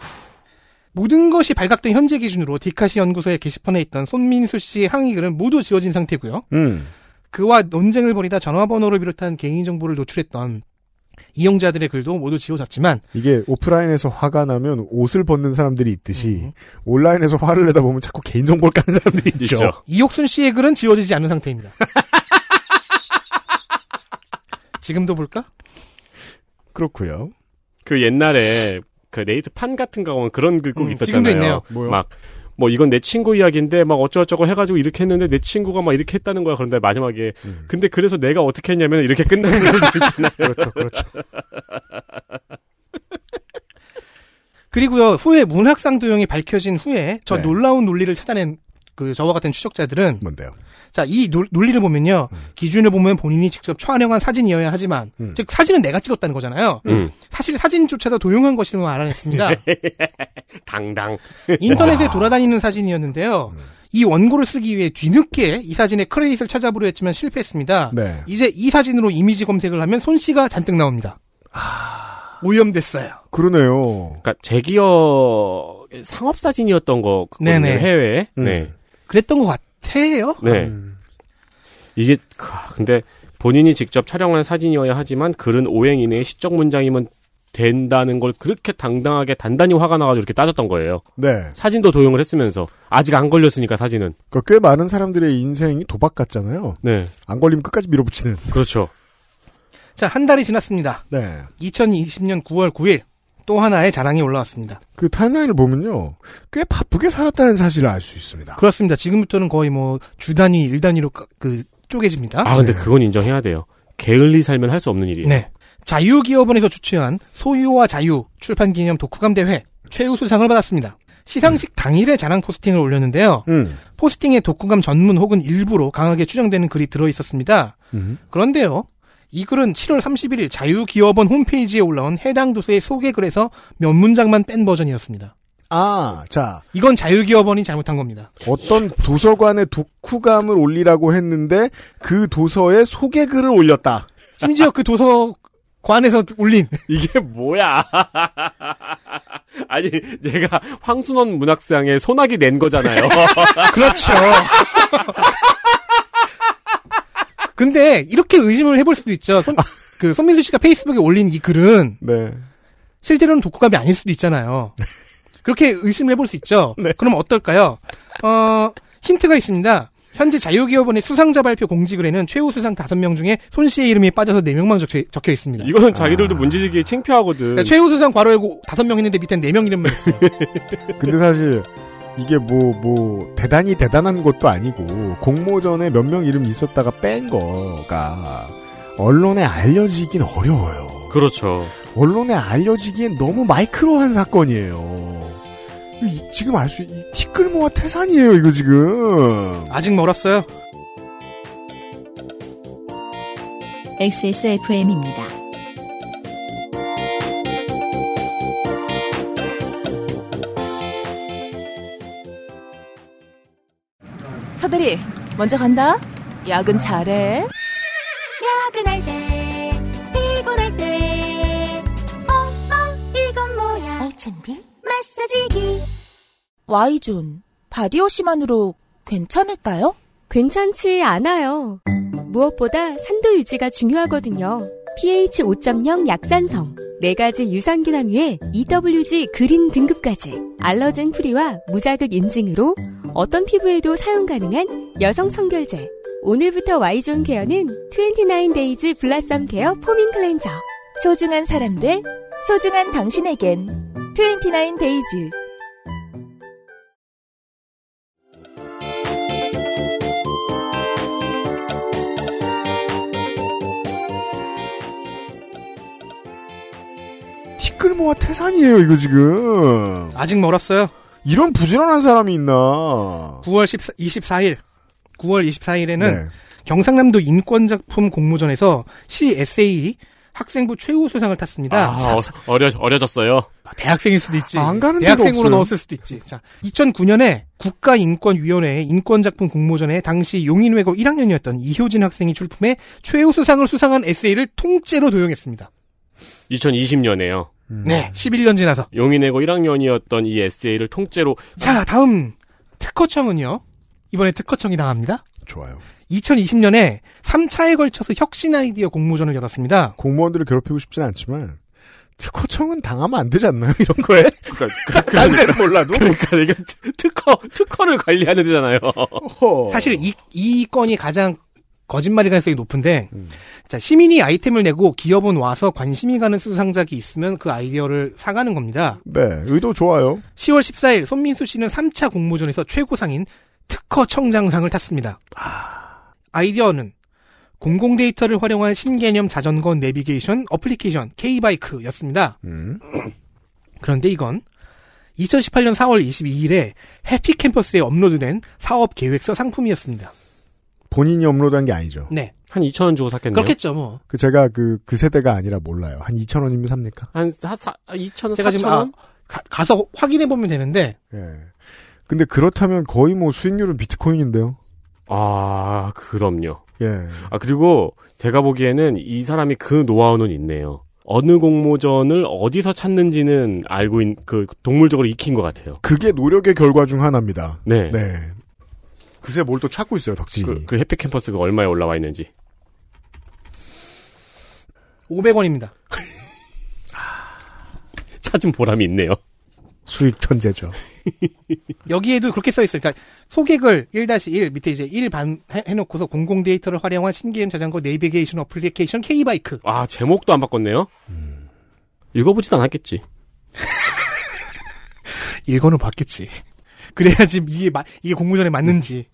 모든 것이 발각된 현재 기준으로 디카시 연구소의 게시판에 있던 손민수 씨의 항의 글은 모두 지워진 상태고요. 음. 그와 논쟁을 벌이다 전화번호를 비롯한 개인정보를 노출했던 이용자들의 글도 모두 지워졌지만 이게 오프라인에서 화가 나면 옷을 벗는 사람들이 있듯이 음. 온라인에서 화를 내다 보면 자꾸 개인정보를 까는 사람들이 있죠. 그렇죠. 이옥순 씨의 글은 지워지지 않은 상태입니다. 지금도 볼까? 그렇고요. 그 옛날에 그 네이트판 같은 경우는 그런 글꼭 음, 있었잖아요. 막 뭐 이건 내 친구 이야기인데 막 어쩌고저쩌고 해가지고 이렇게 했는데 내 친구가 막 이렇게 했다는 거야. 그런데 마지막에 음. 근데 그래서 내가 어떻게 했냐면 이렇게 끝나는 거죠. 그렇죠, 그렇죠. 그리고요 후에 문학상 도용이 밝혀진 후에 저 네. 놀라운 논리를 찾아낸 그 저와 같은 추적자들은 뭔데요? 자, 이 노, 논리를 보면요 음. 기준을 보면 본인이 직접 촬영한 사진이어야 하지만 음. 즉 사진은 내가 찍었다는 거잖아요. 음. 사실 사진조차도 도용한 것임을 알아냈습니다. 당당. 인터넷에 와. 돌아다니는 사진이었는데요. 음. 이 원고를 쓰기 위해 뒤늦게 이 사진의 크레딧을 찾아보려 했지만 실패했습니다. 네. 이제 이 사진으로 이미지 검색을 하면 손 씨가 잔뜩 나옵니다. 아, 오염됐어요. 그러네요. 그러니까 제 기억 상업사진이었던 거 그거는 해외에. 음. 네. 그랬던 것 같아요. 네. 음. 이게 근데 본인이 직접 촬영한 사진이어야 하지만 글은 오행 이내의 시적 문장이면 된다는 걸 그렇게 당당하게 단단히 화가 나가지고 이렇게 따졌던 거예요. 네. 사진도 도용을 했으면서 아직 안 걸렸으니까 사진은. 그러니까 꽤 많은 사람들의 인생이 도박 같잖아요. 네. 안 걸리면 끝까지 밀어붙이는. 그렇죠. 자, 한 달이 지났습니다. 네. 이천이십년 구월 구일. 또 하나의 자랑이 올라왔습니다. 그 타임라인을 보면요. 꽤 바쁘게 살았다는 사실을 알 수 있습니다. 그렇습니다. 지금부터는 거의 뭐 주단위, 일단위로 그 쪼개집니다. 아, 근데 네. 그건 인정해야 돼요. 게을리 살면 할 수 없는 일이에요. 네. 자유기업원에서 주최한 소유와 자유 출판기념 독후감대회 최우수상을 받았습니다. 시상식 음. 당일에 자랑 포스팅을 올렸는데요. 음. 포스팅에 독후감 전문 혹은 일부로 강하게 추정되는 글이 들어있었습니다. 음. 그런데요. 이 글은 칠월 삼십일일 자유기업원 홈페이지에 올라온 해당 도서의 소개글에서 몇 문장만 뺀 버전이었습니다. 아, 자. 이건 자유기업원이 잘못한 겁니다. 어떤 도서관에 독후감을 올리라고 했는데 그 도서의 소개글을 올렸다. 심지어 그 도서관에서 올린. 이게 뭐야. 아니, 제가 황순원 문학상에 소나기 낸 거잖아요. 그렇죠. 근데 이렇게 의심을 해볼 수도 있죠. 손, 그 손민수 씨가 페이스북에 올린 이 글은 네. 실제로는 독후감이 아닐 수도 있잖아요. 그렇게 의심을 해볼 수 있죠. 네. 그럼 어떨까요? 어, 힌트가 있습니다. 현재 자유기업원의 수상자 발표 공지글에는 최우 수상 다섯 명 중에 손 씨의 이름이 빠져서 네 명만 적혀, 적혀 있습니다. 이거는 자기들도 아. 문제지기에 창피하거든. 그러니까 최우 수상 괄호 열고 다섯 명 있는데 밑엔 네 명 이름만 있어요. 근데 사실 이게 뭐, 뭐, 대단히 대단한 것도 아니고, 공모전에 몇 명 이름 있었다가 뺀 거가, 언론에 알려지긴 어려워요. 그렇죠. 언론에 알려지기엔 너무 마이크로한 사건이에요. 이, 지금 알 수, 이, 티끌모아 태산이에요, 이거 지금. 아직 멀었어요. 엑스에스에프엠입니다. 서대리, 먼저 간다. 야근 잘해. 야근할 때, 피곤할 때, 어머, 이건 뭐야? 알찬비? 마사지기. Y존, 바디워시만으로 괜찮을까요? 괜찮지 않아요. 무엇보다 산도 유지가 중요하거든요. pH 오 점 영 약산성, 네 가지 유산균 함유에 이더블유지 그린 등급까지, 알러젠 프리와 무자극 인증으로 어떤 피부에도 사용 가능한 여성 청결제. 오늘부터 Y존 케어는 이십구 데이즈 블라썸 케어 포밍 클렌저. 소중한 사람들, 소중한 당신에겐 이십구 데이즈. 티끌모아 태산이에요, 이거 지금. 아직 멀었어요. 이런 부지런한 사람이 있나. 구월 이십사일 구월 이십사일에는 네. 경상남도 인권작품 공모전에서 씨에스에이 학생부 최우 수상을 탔습니다. 아, 어려, 어려졌어요. 대학생일 수도 있지. 안 가는 대학생으로 없어요. 넣었을 수도 있지. 자, 이천구년에 국가인권위원회의 인권작품 공모전에 당시 용인외고 일 학년이었던 이효진 학생이 출품해 최우 수상을 수상한 에세이를 통째로 도용했습니다. 이천이십년에요. 음. 네, 십일 년 지나서. 용인외고 일 학년이었던 이 에세이를 통째로. 자, 다음 특허청은요. 이번에 특허청이 나갑니다. 좋아요. 이천이십년에 삼 차에 걸쳐서 혁신 아이디어 공모전을 열었습니다. 공무원들을 괴롭히고 싶진 않지만 특허청은 당하면 안 되지 않나요? 이런 거에? 그러니까, 딴 데는 몰라도? 그러니까 내가 특허, 특허를 관리하는 데잖아요. 사실 이, 이 건이 가장 거짓말이 가능성이 높은데, 음. 자, 시민이 아이템을 내고 기업은 와서 관심이 가는 수상작이 있으면 그 아이디어를 사가는 겁니다. 네, 의도 좋아요. 시월 십사일 손민수 씨는 삼 차 공모전에서 최고상인 특허청장상을 탔습니다. 아... 아이디어는 공공데이터를 활용한 신개념 자전거 내비게이션 어플리케이션 K바이크였습니다. 음. 그런데 이건 이천십팔년 사월 이십이일에 해피캠퍼스에 업로드된 사업계획서 상품이었습니다. 본인이 업로드한 게 아니죠. 네. 한 이천 원 주고 샀겠네요. 그렇겠죠, 뭐. 그 제가 그, 그 세대가 아니라 몰라요. 한 이천 원이면 삽니까? 한 사, 사, 이천 원, 제가 지금 아, 가, 가서 확인해 보면 되는데. 예. 근데 그렇다면 거의 뭐 수익률은 비트코인인데요. 아, 그럼요. 예. 아, 그리고 제가 보기에는 이 사람이 그 노하우는 있네요. 어느 공모전을 어디서 찾는지는 알고 있, 그 동물적으로 익힌 것 같아요. 그게 노력의 결과 중 하나입니다. 네. 네. 그새 뭘 또 찾고 있어요, 덕진이. 그, 그 해피캠퍼스가 얼마에 올라와 있는지. 오백 원입니다. 찾은 보람이 있네요. 수익 천재죠. 여기에도 그렇게 써있어요. 그러니까 소개글 일 다시 일 밑에 이제 일 반 해놓고서 공공데이터를 활용한 신기한 자전거 내비게이션 어플리케이션 K바이크. 아, 제목도 안 바꿨네요. 음. 읽어보지도 않았겠지. 읽어는 봤겠지. 그래야지 이게, 마, 이게 공모전에 맞는지.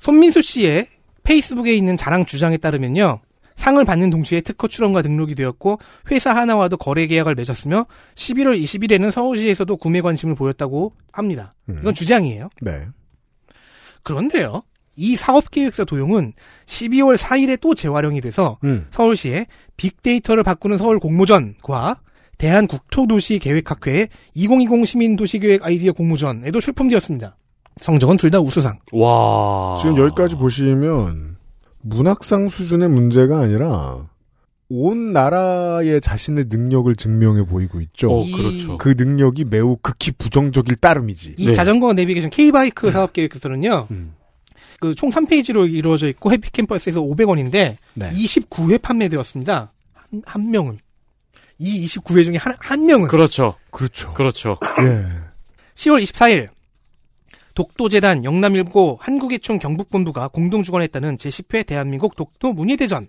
손민수 씨의 페이스북에 있는 자랑 주장에 따르면요. 상을 받는 동시에 특허 출원과 등록이 되었고 회사 하나와도 거래 계약을 맺었으며 십일월 이십일에는 서울시에서도 구매 관심을 보였다고 합니다. 이건 주장이에요. 네. 그런데요. 이 사업계획서 도용은 십이월 사일에 또 재활용이 돼서 음. 서울시의 빅데이터를 바꾸는 서울 공모전과 대한국토도시계획학회의 이천이십 시민도시계획 아이디어 공모전에도 출품되었습니다. 성적은 둘 다 우수상. 와. 지금 여기까지 보시면 문학상 수준의 문제가 아니라 온 나라의 자신의 능력을 증명해 보이고 있죠. 어, 그렇죠. 그 능력이 매우 극히 부정적일 따름이지. 이 네. 자전거 내비게이션 K바이크 네. 사업계획서는요. 음. 그 총 삼 페이지로 이루어져 있고 해피캠퍼스에서 오백 원인데 네. 이십구 회 판매되었습니다. 한, 한 명은. 이 이십구 회 중에 한, 한 명은. 그렇죠. 그렇죠. 그렇죠. 예. 시월 이십사일 독도재단, 영남일보, 한국예총 경북본부가 공동주관했다는 제십 회 대한민국 독도문예대전.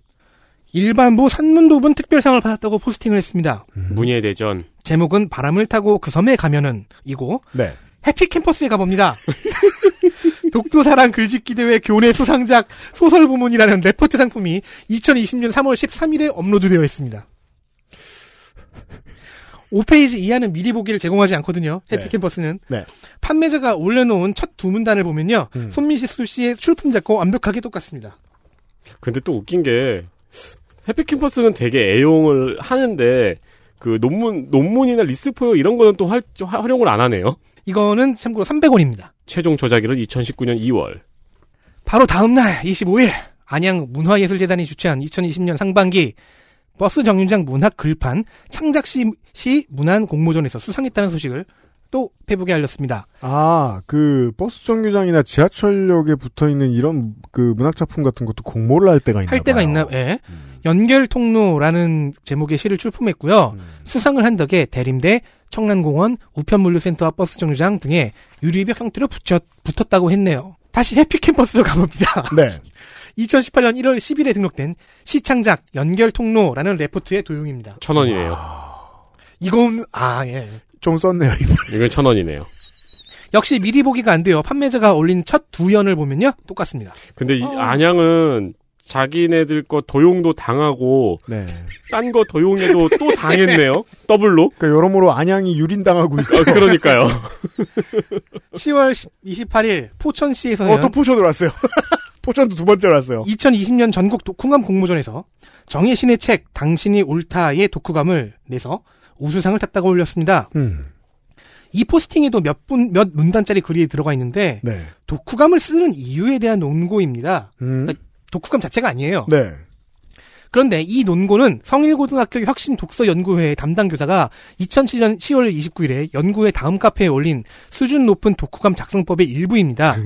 일반부 산문도분 특별상을 받았다고 포스팅을 했습니다. 음. 문예대전. 제목은 바람을 타고 그 섬에 가면은 이고 네. 해피캠퍼스에 가봅니다. 독도사랑 글짓기대회 교내 수상작 소설부문이라는 레포트 상품이 이천이십년 삼월 십삼일에 업로드되어 있습니다. 오 페이지 이하는 미리 보기를 제공하지 않거든요. 해피캠퍼스는. 네. 네. 판매자가 올려놓은 첫 두 문단을 보면요. 음. 손민수 씨의 출품작과 완벽하게 똑같습니다. 근데 또 웃긴 게 해피캠퍼스는 되게 애용을 하는데 그 논문, 논문이나 리스포요 이런 거는 또 활, 활용을 안 하네요. 이거는 참고로 삼백 원입니다. 최종 저작일은 이천십구년 이월. 바로 다음날 이십오일 안양 문화예술재단이 주최한 이천이십년 상반기 버스 정류장 문학 글판 창작시 문안 공모전에서 수상했다는 소식을 또 페북에 알렸습니다. 아, 그 버스 정류장이나 지하철역에 붙어있는 이런 그 문학 작품 같은 것도 공모를 할 때가 있나 봐요. 할 때가 있나 봐요. 예. 음. 연결통로라는 제목의 시를 출품했고요. 음. 수상을 한 덕에 대림대, 청란공원, 우편물류센터와 버스 정류장 등의 유리벽 형태로 붙였, 붙었다고 했네요. 다시 해피캠퍼스로 가봅니다. 네. 이천십팔년 일월 십일에 등록된 시창작 연결통로라는 레포트의 도용입니다. 천 원이에요. 이건 아 예. 좀 썼네요. 이건 천 원이네요. 역시 미리 보기가 안 돼요. 판매자가 올린 첫 두 연을 보면요, 똑같습니다. 근데 이 안양은 자기네들 거 도용도 당하고 네. 딴 거 도용해도 또 당했네요. 더블로. 그러니까 여러모로 안양이 유린당하고 있죠. 어, 그러니까요. 시월 이십팔일 포천시에서는 어, 또 포천으로 왔어요. 포천도 두 번째로 왔어요. 이천이십년 전국 독후감 공모전에서 정예신의 책 당신이 옳다의 독후감을 내서 우수상을 탔다고 올렸습니다. 음. 이 포스팅에도 몇 분, 몇 문단짜리 글이 들어가 있는데 네. 독후감을 쓰는 이유에 대한 논고입니다. 음. 그러니까 독후감 자체가 아니에요. 네. 그런데 이 논고는 성일고등학교 혁신독서연구회의 담당 교사가 이천칠년 시월 이십구일에 연구회 다음 카페에 올린 수준 높은 독후감 작성법의 일부입니다.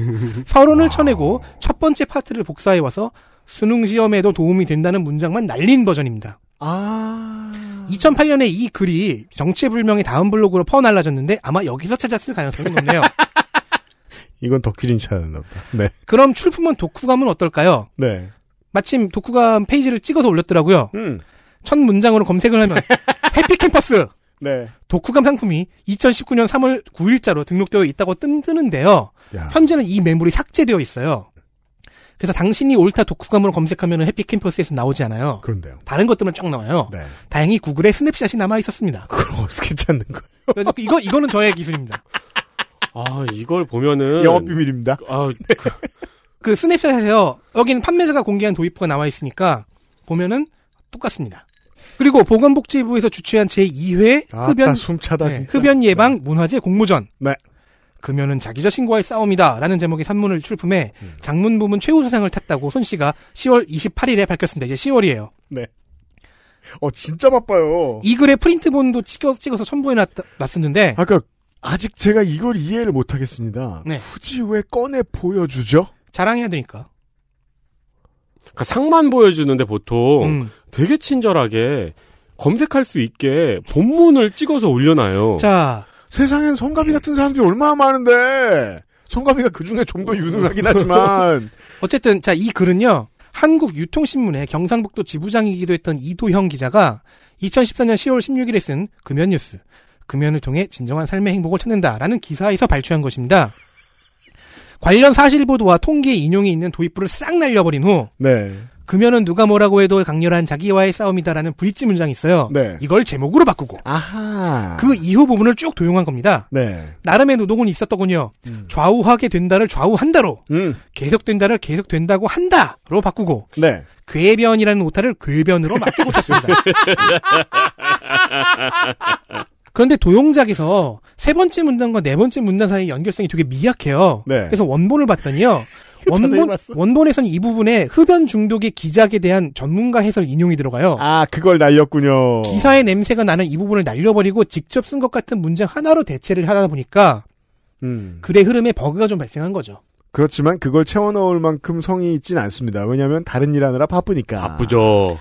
서론을 쳐내고 첫 번째 파트를 복사해와서 수능시험에도 도움이 된다는 문장만 날린 버전입니다. 아... 이천팔년에 이 글이 정체불명의 다음 블로그로 퍼날라졌는데 아마 여기서 찾았을 가능성이 높네요. 이건 더 길인 차였나 보다. 네. 그럼 출품은 독후감은 어떨까요? 네. 마침 독후감 페이지를 찍어서 올렸더라고요. 음. 첫 문장으로 검색을 하면 해피캠퍼스 네. 독후감 상품이 이천십구년 삼월 구일자로 등록되어 있다고 뜸뜨는데요. 야. 현재는 이 매물이 삭제되어 있어요. 그래서 당신이 옳다 독후감으로 검색하면 해피캠퍼스에서 나오지 않아요. 그런데요. 다른 것들만 쫙 나와요. 네. 다행히 구글에 스냅샷이 남아 있었습니다. 그걸 어떻게 찾는 거예요? 이거, 이거는 저의 기술입니다. 아, 이걸 보면은. 영업비밀입니다. 아, 네. 그... 그 스냅샷에서 여기는 판매자가 공개한 도입부가 나와 있으니까 보면은 똑같습니다. 그리고 보건복지부에서 주최한 제이 회 아, 흡연 숨차다, 네, 흡연 예방 문화재 공모전. 네. 금연은 자기 자신과의 싸움이다라는 제목의 산문을 출품해 장문 부문 최우수상을 탔다고 손 씨가 시월 이십팔일에 밝혔습니다. 이제 시월이에요. 네. 어 진짜 바빠요. 이 글의 프린트본도 찍어, 찍어서 첨부해 놨었는데 아까 아직 제가 이걸 이해를 못 하겠습니다. 네. 굳이 왜 꺼내 보여주죠? 자랑해야 되니까. 그러니까 상만 보여주는데 보통 음. 되게 친절하게 검색할 수 있게 본문을 찍어서 올려놔요. 자, 세상엔 성가비 같은 사람들이 얼마나 많은데 성가비가 그중에 좀 더 유능하긴 하지만 어쨌든 자, 이 글은요. 한국유통신문의 경상북도 지부장이기도 했던 이도형 기자가 이천십사년 시월 십육일에 쓴 금연뉴스 금연을 통해 진정한 삶의 행복을 찾는다라는 기사에서 발췌한 것입니다. 관련 사실보도와 통계 인용이 있는 도입부를 싹 날려버린 후 네. 금연은 누가 뭐라고 해도 강렬한 자기와의 싸움이다라는 브릿지 문장이 있어요. 네. 이걸 제목으로 바꾸고 아하. 그 이후 부분을 쭉 도용한 겁니다. 네. 나름의 노동은 있었더군요. 음. 좌우하게 된다를 좌우한다로 음. 계속된다를 계속된다고 한다로 바꾸고 네. 괴변이라는 오타를 괴변으로 맞게 고쳤습니다. 그런데 도용작에서 세 번째 문단과 네 번째 문단 사이의 연결성이 되게 미약해요. 네. 그래서 원본을 봤더니요. 원본, 원본에서는 이 부분에 흡연 중독의 기작에 대한 전문가 해설 인용이 들어가요. 아, 그걸 날렸군요. 기사의 냄새가 나는 이 부분을 날려버리고 직접 쓴 것 같은 문장 하나로 대체를 하다 보니까 음. 글의 흐름에 버그가 좀 발생한 거죠. 그렇지만 그걸 채워넣을 만큼 성이 있진 않습니다. 왜냐하면 다른 일 하느라 바쁘니까. 바쁘죠.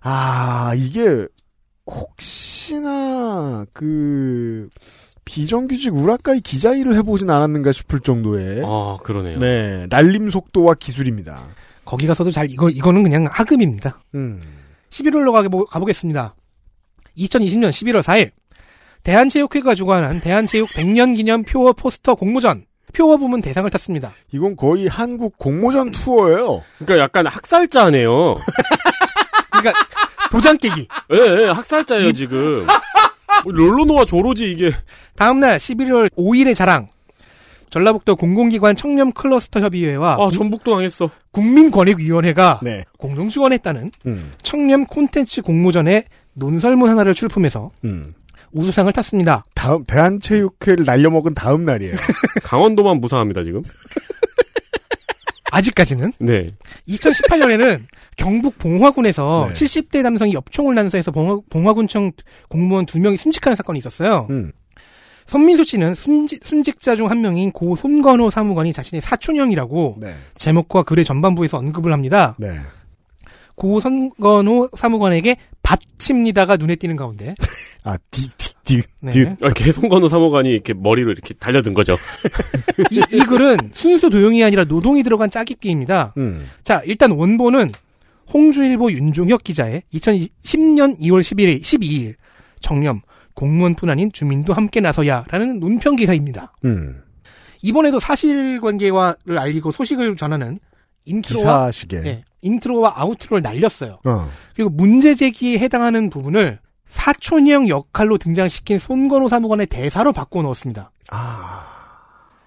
아, 이게... 혹시나 그 비정규직 우라카이 기자 일을 해보진 않았는가 싶을 정도의. 아, 그러네요. 네, 날림 속도와 기술입니다. 거기 가서도 잘, 이거, 이거는 그냥 하급입니다. 음. 십일월로 가보, 가보겠습니다. 이천이십년 십일월 사일. 대한체육회가 주관한 대한체육 백 년 기념 표어 포스터 공모전. 표어 부문 대상을 탔습니다. 이건 거의 한국 공모전 투어예요. 그러니까 약간 학살자네요. 그러니까 도장 깨기. 예, 예, 학살자예요, 지금. 롤로노와 조로지, 이게. 다음날 십일월 오일의 자랑. 전라북도 공공기관 청렴 클러스터 협의회와 아, 전북도 당했어. 국민권익위원회가 네. 공동 지원했다는 음. 청렴 콘텐츠 공모전에 논설문 하나를 출품해서 음. 우수상을 탔습니다. 다음 대한체육회를 날려먹은 다음 날이에요. 강원도만 무사합니다 지금. 아직까지는. 네. 이천십팔년에는 경북 봉화군에서 네. 칠십대 남성이 엽총을 난사해서 봉화, 봉화군청 공무원 두 명이 순직하는 사건이 있었어요. 음. 손민수 씨는 순직, 순직자 중 한 명인 고 손건호 사무관이 자신의 사촌형이라고 네. 제목과 글의 전반부에서 언급을 합니다. 네. 고 손건호 사무관에게 받칩니다가 눈에 띄는 가운데. 아, 디, 디, 디. 네. 아, 손건호 사무관이 이렇게 머리로 이렇게 달려든 거죠. 이, 이 글은 순수 도용이 아니라 노동이 들어간 짜깁기입니다. 음. 자, 일단 원본은 홍주일보 윤종혁 기자의 이천십년 이월 십일일, 십이일 정렴. 공무원뿐 아닌 주민도 함께 나서야라는 논평 기사입니다. 음. 이번에도 사실관계와를 알리고 소식을 전하는 인트로와, 네, 인트로와 아우트로를 날렸어요. 어. 그리고 문제 제기에 해당하는 부분을 사촌형 역할로 등장시킨 손건호 사무관의 대사로 바꿔 넣었습니다. 아.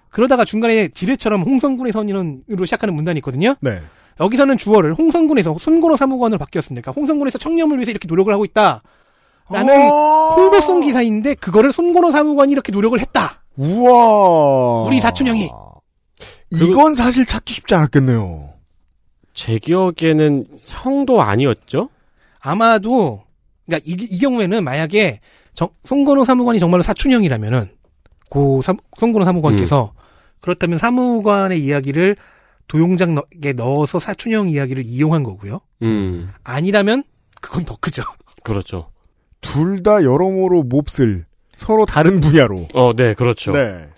그러다가 중간에 지뢰처럼 홍성군의 선인으로 시작하는 문단이 있거든요. 네. 여기서는 주어를 홍성군에서 손건호 사무관으로 바뀌었습니다. 그러니까 홍성군에서 청렴을 위해서 이렇게 노력을 하고 있다. 나는 홍보성 기사인데 그거를 손건호 사무관이 이렇게 노력을 했다. 우와. 우리 사촌형이. 이건 사실 찾기 쉽지 않았겠네요. 제 기억에는 형도 아니었죠? 아마도 그러니까 이, 이 경우에는 만약에 정, 손건호 사무관이 정말로 사촌형이라면은 고 삼, 손건호 사무관께서 음. 그렇다면 사무관의 이야기를 도용장에 넣어서 사촌형 이야기를 이용한 거고요. 음. 아니라면 그건 더 크죠. 그렇죠. 둘 다 여러모로 몹쓸 서로 다른 분야로. 어, 네, 그렇죠. 네.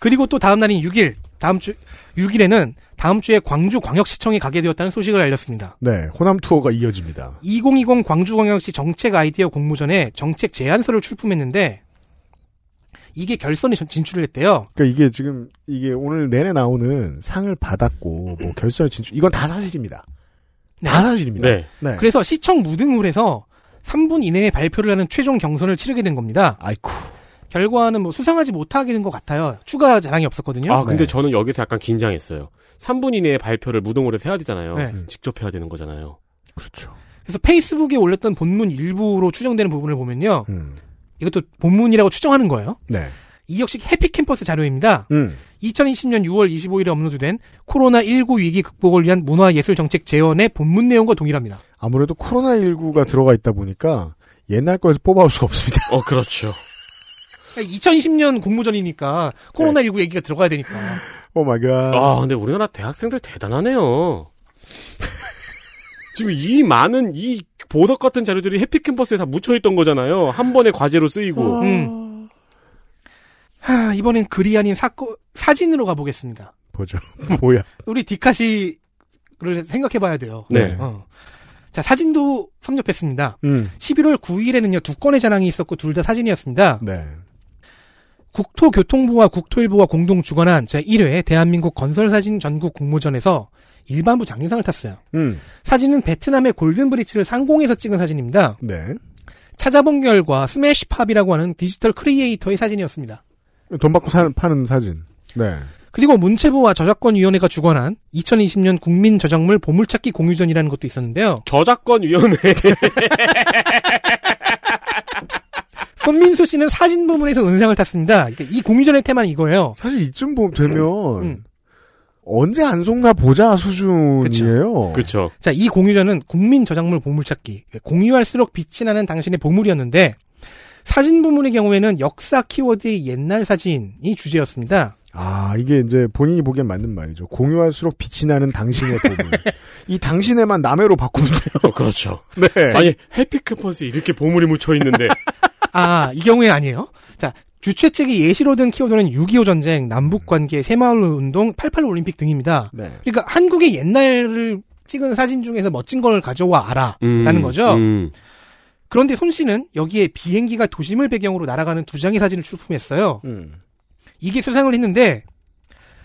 그리고 또 다음 날인 육일, 다음 주 육일에는 다음 주에 광주광역시청에 가게 되었다는 소식을 알렸습니다. 네, 호남 투어가 이어집니다. 이천이십 광주광역시 정책 아이디어 공모전에 정책 제안서를 출품했는데 이게 결선에 진출을 했대요. 그러니까 이게 지금 이게 오늘 내내 나오는 상을 받았고 뭐 결선에 진출 이건 다 사실입니다. 네. 다 사실입니다. 네. 네. 그래서 시청 무등홀에서 삼 분 이내에 발표를 하는 최종 경선을 치르게 된 겁니다. 아이쿠. 결과는 뭐 수상하지 못하게 된 것 같아요. 추가 자랑이 없었거든요. 아, 근데 네. 저는 여기서 약간 긴장했어요. 삼 분 이내에 발표를 무등홀에서 해야 되잖아요. 네. 직접 해야 되는 거잖아요. 그렇죠. 그래서 페이스북에 올렸던 본문 일부로 추정되는 부분을 보면요. 음. 이것도 본문이라고 추정하는 거예요. 네. 이 역시 해피캠퍼스 자료입니다. 음. 이천이십년 유월 이십오일에 업로드된 코로나십구 위기 극복을 위한 문화예술정책 제언의 본문 내용과 동일합니다. 아무래도 코로나십구가 들어가 있다 보니까 옛날 거에서 뽑아올 수가 없습니다. 어, 그렇죠. 이천이십 년 공모전이니까 코로나십구 네. 얘기가 들어가야 되니까. 오 마이 갓. 아, 근데 우리나라 대학생들 대단하네요. 지금 이 많은 이 보석 같은 자료들이 해피캠퍼스에 다 묻혀있던 거잖아요. 한 번의 과제로 쓰이고. 아... 음. 하, 이번엔 글이 아닌 사고, 사진으로 가보겠습니다. 보죠. 뭐야. 우리 디카시를 생각해봐야 돼요. 네. 어. 자, 사진도 섭렵했습니다. 음. 십일월 구일에는요, 두 건의 자랑이 있었고, 둘 다 사진이었습니다. 네. 국토교통부와 국토일보와 공동 주관한 제일회 대한민국 건설사진 전국 공모전에서 일반부 장려상을 탔어요. 음. 사진은 베트남의 골든브리치를 상공에서 찍은 사진입니다. 네. 찾아본 결과 스매시팝이라고 하는 디지털 크리에이터의 사진이었습니다. 돈 받고 사, 파는 사진. 네. 그리고 문체부와 저작권위원회가 주관한 이천이십 년 국민저작물 보물찾기 공유전이라는 것도 있었는데요. 저작권위원회. 손민수 씨는 사진 부문에서 은상을 탔습니다. 그러니까 이 공유전의 테마는 이거예요. 사실 이쯤 되면 음. 언제 안 속나 보자 수준이에요. 그렇죠. 자, 이 공유전은 국민저작물 보물찾기. 공유할수록 빛이 나는 당신의 보물이었는데 사진 부문의 경우에는 역사 키워드의 옛날 사진이 주제였습니다. 아, 이게 이제 본인이 보기엔 맞는 말이죠. 공유할수록 빛이 나는 당신의 보물. 이 당신의만 남해로 바꾸면 돼요. 어, 그렇죠. 네. 아니, 해피캠퍼스에 이렇게 보물이 묻혀있는데. 아, 이 경우에 아니에요. 자, 주최 측이 예시로 든 키워드는 육이오 전쟁, 남북관계, 새마을운동, 팔팔 올림픽 등입니다. 네. 그러니까 한국의 옛날을 찍은 사진 중에서 멋진 걸 가져와 알아 음, 라는 거죠. 음. 그런데 손 씨는 여기에 비행기가 도심을 배경으로 날아가는 두 장의 사진을 출품했어요. 음. 이게 수상을 했는데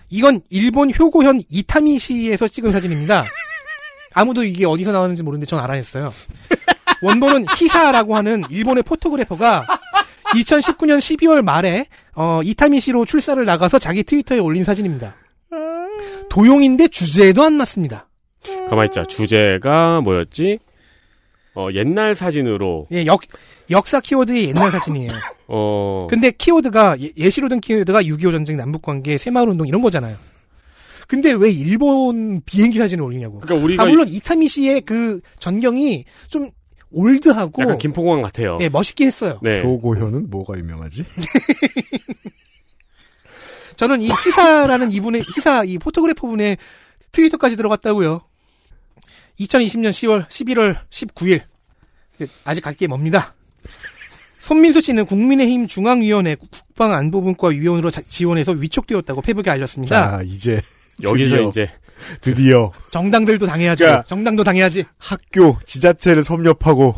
이건 일본 효고현 이타미시에서 찍은 사진입니다. 아무도 이게 어디서 나왔는지 모르는데 전 알아냈어요. 원본은 히사라고 하는 일본의 포토그래퍼가 이천십구 년 십이월 말에 어, 이타미시로 출사를 나가서 자기 트위터에 올린 사진입니다. 도용인데 주제에도 안 맞습니다. 가만있자. 주제가 뭐였지? 어, 옛날 사진으로. 예, 역, 역사 키워드의 옛날 사진이에요. 어. 근데 키워드가, 예, 예시로 든 키워드가 육이오 전쟁, 남북관계, 새마을운동 이런 거잖아요. 근데 왜 일본 비행기 사진을 올리냐고. 그러니까 우리가. 아, 물론 이타미시의 그 전경이 좀 올드하고. 약간 김포공항 같아요. 예, 멋있게 했어요. 네. 도고현은 뭐가 유명하지? 저는 이 히사라는 이분의, 히사, 이 포토그래퍼 분의 트위터까지 들어갔다고요. 이천이십 년 시월, 십일월 십구 일. 아직 갈 게 멉니다. 손민수 씨는 국민의힘 중앙위원회 국방안보분과 위원으로 자, 지원해서 위촉되었다고 페북에 알렸습니다. 자, 이제. 여기서 드디어, 이제. 드디어. 정당들도 당해야지. 자, 정당도 당해야지. 학교, 지자체를 섭렵하고.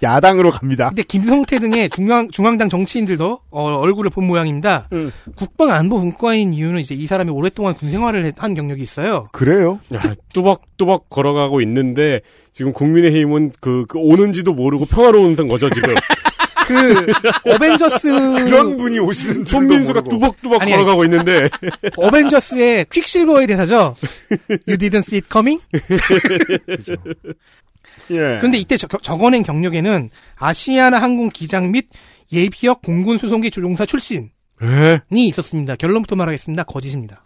야당으로 갑니다. 근데 김성태 등의 중앙, 중앙당 정치인들도, 어, 얼굴을 본 모양입니다. 음. 국방안보분과인 이유는 이제 이 사람이 오랫동안 군 생활을 한 경력이 있어요. 그래요? 야, 뚜벅뚜벅 걸어가고 있는데, 지금 국민의힘은 그, 그 오는지도 모르고 평화로운 거죠, 지금. 그, 어벤져스. 그런 분이 오시는 손민수가 뚜벅뚜벅 아니, 걸어가고 있는데. 어벤져스의 퀵실버에 대해서죠. You didn't see it coming? 그죠. 예. 그런데 이때 저, 적어낸 경력에는 아시아나 항공 기장 및 예비역 공군 수송기 조종사 출신이 에? 있었습니다. 결론부터 말하겠습니다. 거짓입니다.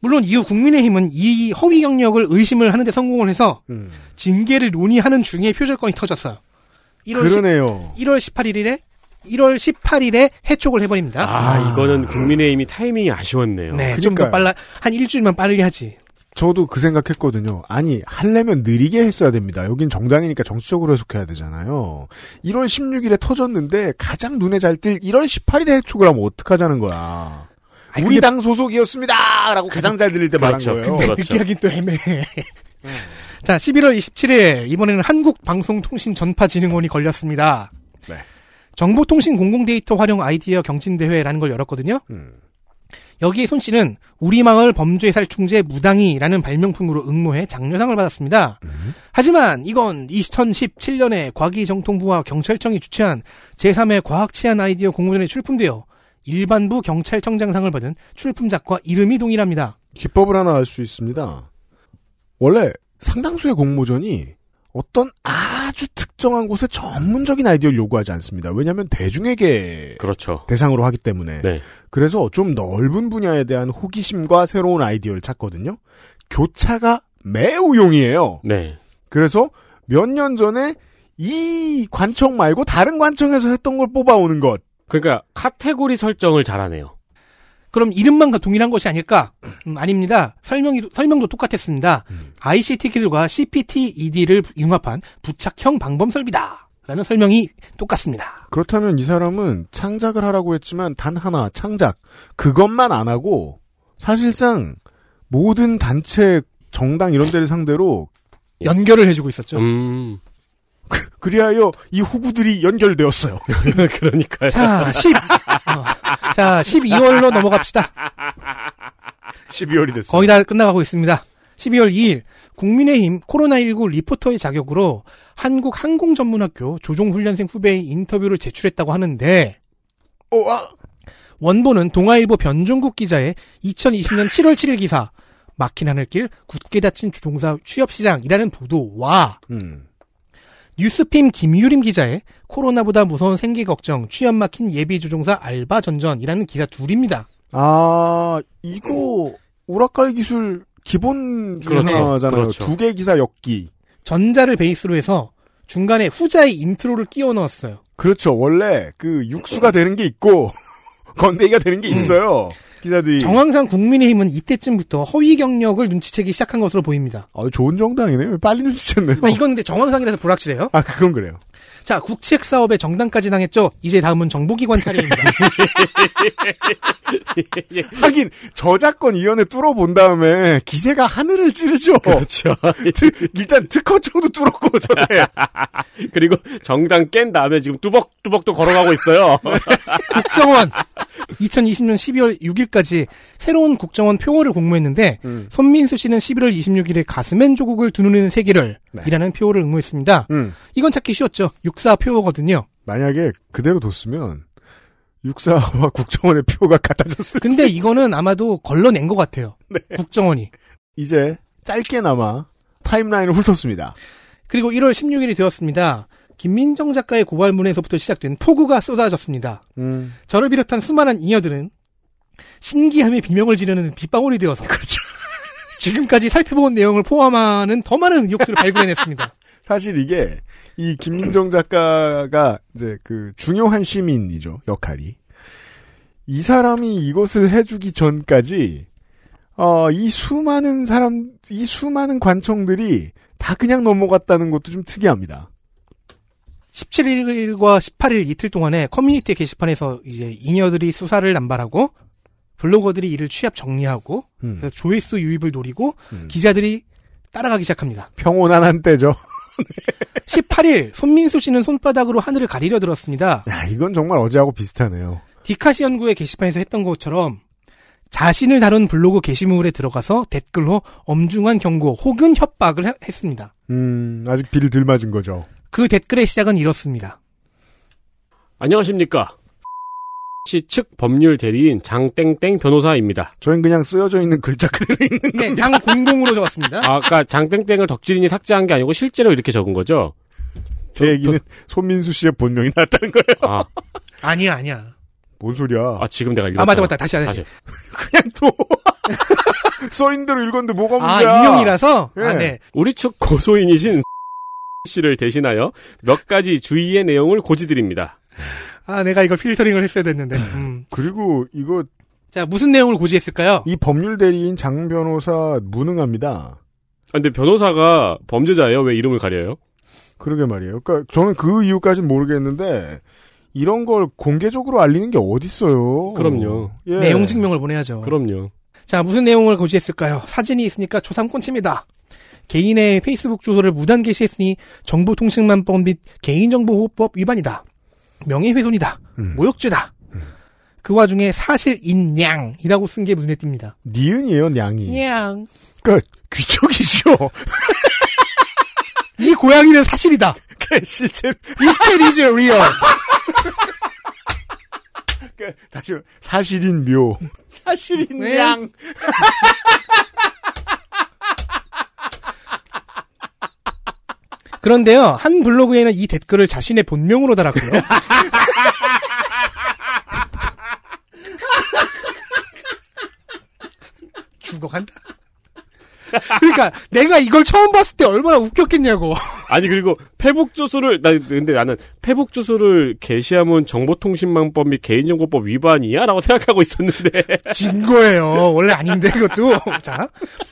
물론 이후 국민의힘은 이 허위 경력을 의심을 하는데 성공을 해서 음. 징계를 논의하는 중에 표절권이 터졌어요. 일월 그러네요. 십, 일월 십팔 일에 일월 십팔 일에 해촉을 해버립니다. 아, 아. 이거는 국민의힘이 타이밍이 아쉬웠네요. 네, 좀 더 빨라 한 일주일만 빠르게 하지. 저도 그 생각했거든요. 아니, 하려면 느리게 했어야 됩니다. 여긴 정당이니까 정치적으로 해석해야 되잖아요. 일월 십육 일에 터졌는데 가장 눈에 잘 띌 일월 십팔 일에 해촉을 하면 어떡하자는 거야. 아니, 우리 당 소속이었습니다! 라고 가장 잘 들릴 때 그렇죠. 말한 거예요. 근데 그렇죠. 느끼하긴 또 애매해. 자, 십일월 이십칠 일 이번에는 한국방송통신전파진흥원이 걸렸습니다. 네. 정보통신공공데이터 활용 아이디어 경진대회라는 걸 열었거든요. 음. 여기에 손 씨는 우리 마을 범죄 살충제 무당이라는 발명품으로 응모해 장려상을 받았습니다. 음. 하지만 이건 이천십칠 년에 과기정통부와 경찰청이 주최한 제삼 회 과학치안 아이디어 공모전에 출품되어 일반부 경찰청장상을 받은 출품작과 이름이 동일합니다. 기법을 하나 알 수 있습니다. 원래 상당수의 공모전이 어떤 아주 특정한 곳에 전문적인 아이디어를 요구하지 않습니다. 왜냐하면 대중에게 그렇죠. 대상으로 하기 때문에. 네. 그래서 좀 넓은 분야에 대한 호기심과 새로운 아이디어를 찾거든요. 교차가 매우 용이해요. 네. 그래서 몇 년 전에 이 관청 말고 다른 관청에서 했던 걸 뽑아오는 것. 그러니까 카테고리 설정을 잘하네요. 그럼 이름만 동일한 것이 아닐까? 음, 아닙니다. 설명이, 설명도 똑같았습니다. 음. 아이씨티 기술과 씨피티 이디를 융합한 부착형 방범 설비다. 라는 설명이 똑같습니다. 그렇다면 이 사람은 창작을 하라고 했지만 단 하나, 창작. 그것만 안 하고 사실상 모든 단체, 정당 이런 데를 상대로 연결을 해주고 있었죠. 음. 그리하여 이 호구들이 연결되었어요. 그러니까요. 자, 십. 어. 자, 십이월로 넘어갑시다. 십이월이 됐어요. 거의 다 끝나가고 있습니다. 십이월 이일 국민의힘 코로나십구 리포터의 자격으로 한국항공전문학교 조종훈련생 후배의 인터뷰를 제출했다고 하는데 어, 아. 원본은 동아일보 변종국 기자의 이천이십 년 칠월 칠일 기사 막힌 하늘길 굳게 닫힌 조종사 취업시장이라는 보도와 음. 뉴스핌 김유림 기자의 코로나보다 무서운 생계 걱정, 취업 막힌 예비조종사 알바 전전이라는 기사 둘입니다. 아, 이거 우라카이 기술 기본 그렇죠, 하나잖아요. 그렇죠. 두 개 기사 엮기. 전자를 베이스로 해서 중간에 후자의 인트로를 끼워 넣었어요. 그렇죠. 원래 그 육수가 되는 게 있고 건데기가 되는 게 있어요. 음. 기자들이. 정황상 국민의힘은 이때쯤부터 허위 경력을 눈치채기 시작한 것으로 보입니다. 아, 좋은 정당이네요. 빨리 눈치챘네요. 아, 이건 근데 정황상이라서 불확실해요. 아, 그건 그래요. 자, 국책 사업에 정당까지 당했죠. 이제 다음은 정보기관 차례입니다. 하긴 저작권위원회 뚫어본 다음에 기세가 하늘을 찌르죠. 그렇죠. 트, 일단 특허청도 뚫었고 전에. 그리고 정당 깬 다음에 지금 뚜벅뚜벅 또 걸어가고 있어요. 국정원 이천이십년 십이월 육일까지 새로운 국정원 표어를 공모했는데 음. 손민수 씨는 십일월 이십육일에 가스맨 조국을 두누리는 세계를 네. 이라는 표어를 응모했습니다. 음. 이건 찾기 쉬웠죠. 육사 표어거든요. 만약에 그대로 뒀으면 육사와 국정원의 표가 같아졌을 근데 이거는 아마도 걸러낸 것 같아요. 네. 국정원이. 이제 짧게나마 타임라인을 훑었습니다. 그리고 일월 십육일이 되었습니다. 김민정 작가의 고발문에서부터 시작된 폭우가 쏟아졌습니다. 음. 저를 비롯한 수많은 잉여들은 신기함에 비명을 지르는 빗방울이 되어서 그렇죠. 지금까지 살펴본 내용을 포함하는 더 많은 의혹들을 발굴해냈습니다. 사실 이게 이 김민정 작가가 이제 그 중요한 시민이죠, 역할이. 이 사람이 이것을 해주기 전까지 어, 이 수많은 사람, 이 수많은 관청들이 다 그냥 넘어갔다는 것도 좀 특이합니다. 십칠일과 십팔일 이틀 동안에 커뮤니티 게시판에서 이제 잉여들이 수사를 남발하고 블로거들이 이를 취합 정리하고 음. 그래서 조회수 유입을 노리고 음. 기자들이 따라가기 시작합니다. 평온한 한때죠. 십팔일 손민수 씨는 손바닥으로 하늘을 가리려 들었습니다. 야, 이건 정말 어제하고 비슷하네요. 디카시 연구의 게시판에서 했던 것처럼 자신을 다룬 블로그 게시물에 들어가서 댓글로 엄중한 경고 혹은 협박을 하, 했습니다. 음, 아직 비를 덜 맞은 거죠. 그 댓글의 시작은 이렇습니다. 안녕하십니까. 씨 측 법률 대리인 장땡땡 변호사입니다. 저희는 그냥 쓰여져 있는 글자 그대로 있는 네, 겁니다. 장공공으로 적었습니다. 아, 아까 장땡땡을 덕질인이 삭제한 게 아니고 실제로 이렇게 적은 거죠? 제 저, 얘기는 저, 손민수 씨의 본명이 나왔다는 거예요. 아. 아니야 아니야. 뭔 소리야. 아 지금 내가 읽었잖아. 아 맞다 맞다. 다시 다시. 다시. 그냥 또. 써인대로 읽었는데 뭐가 문제야. 아 인용이라서? 예. 아, 네. 우리 측 고소인이신 씨를 대신하여 몇 가지 주의의 내용을 고지드립니다. 아, 내가 이걸 필터링을 했어야 됐는데. 음. 그리고 이거 자 무슨 내용을 고지했을까요? 이 법률 대리인 장 변호사 무능합니다. 아, 근데 변호사가 범죄자예요? 왜 이름을 가려요? 그러게 말이에요. 그러니까 저는 그 이유까지는 모르겠는데 이런 걸 공개적으로 알리는 게 어딨어요? 그럼요. 예. 내용 증명을 보내야죠. 그럼요. 자 무슨 내용을 고지했을까요? 사진이 있으니까 초상권 침해다. 개인의 페이스북 주소를 무단 게시했으니 정보통신망법 및 개인정보보호법 위반이다. 명예훼손이다. 음. 모욕죄다. 음. 그 와중에 사실인양이라고 쓴 게 눈에 띕니다. 니은이에요, 냥이. 냥. 그러니까 귀척이죠. 이 고양이는 사실이다. 그러니까 실제로. This is real. 그러니까 다시 사실인 묘. 사실인 냥. 그런데요, 한 블로그에는 이 댓글을 자신의 본명으로 달았고요. 죽어간다. 그러니까 내가 이걸 처음 봤을 때 얼마나 웃겼겠냐고. 아니 그리고 페북 주소를 나 근데 나는 페북 주소를 게시하면 정보통신망법 및 개인정보법 위반이야라고 생각하고 있었는데 진 거예요. 원래 아닌데 이것도. 자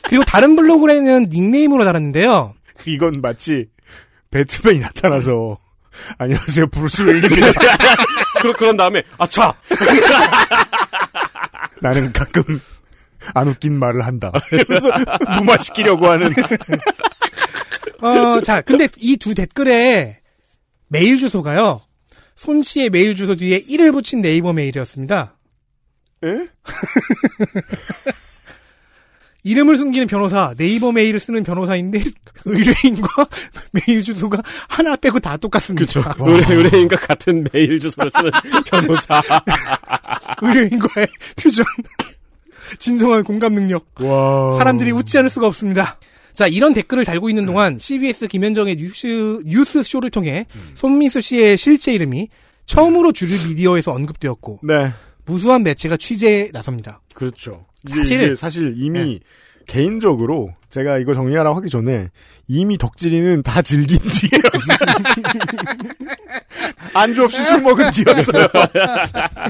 그리고 다른 블로그에는 닉네임으로 달았는데요. 이건 마치 배트맨이 나타나서 안녕하세요 브루스 웨인입니다. 그런 다음에 아차. 나는 가끔 안 웃긴 말을 한다. 그래서 무마시키려고 하는. 어, 자, 근데 이 두 댓글에 메일 주소가요. 손 씨의 메일 주소 뒤에 일을 붙인 네이버 메일이었습니다. 에? 이름을 숨기는 변호사, 네이버 메일을 쓰는 변호사인데 의뢰인과 메일 주소가 하나 빼고 다 똑같습니다. 그렇죠. 의뢰, 의뢰인과 같은 메일 주소를 쓰는 변호사. 의뢰인과의 퓨전. 진정한 공감 능력. 와. 사람들이 웃지 않을 수가 없습니다. 자, 이런 댓글을 달고 있는 동안 씨비에스 김현정의 뉴스, 뉴스쇼를 통해 음. 손민수 씨의 실제 이름이 처음으로 주류 미디어에서 언급되었고 네. 무수한 매체가 취재에 나섭니다. 그렇죠. 사실, 사실 이미 네. 개인적으로 제가 이거 정리하라고 하기 전에 이미 덕질이는 다 즐긴 뒤에요. 안주 없이 술 먹은 뒤였어요.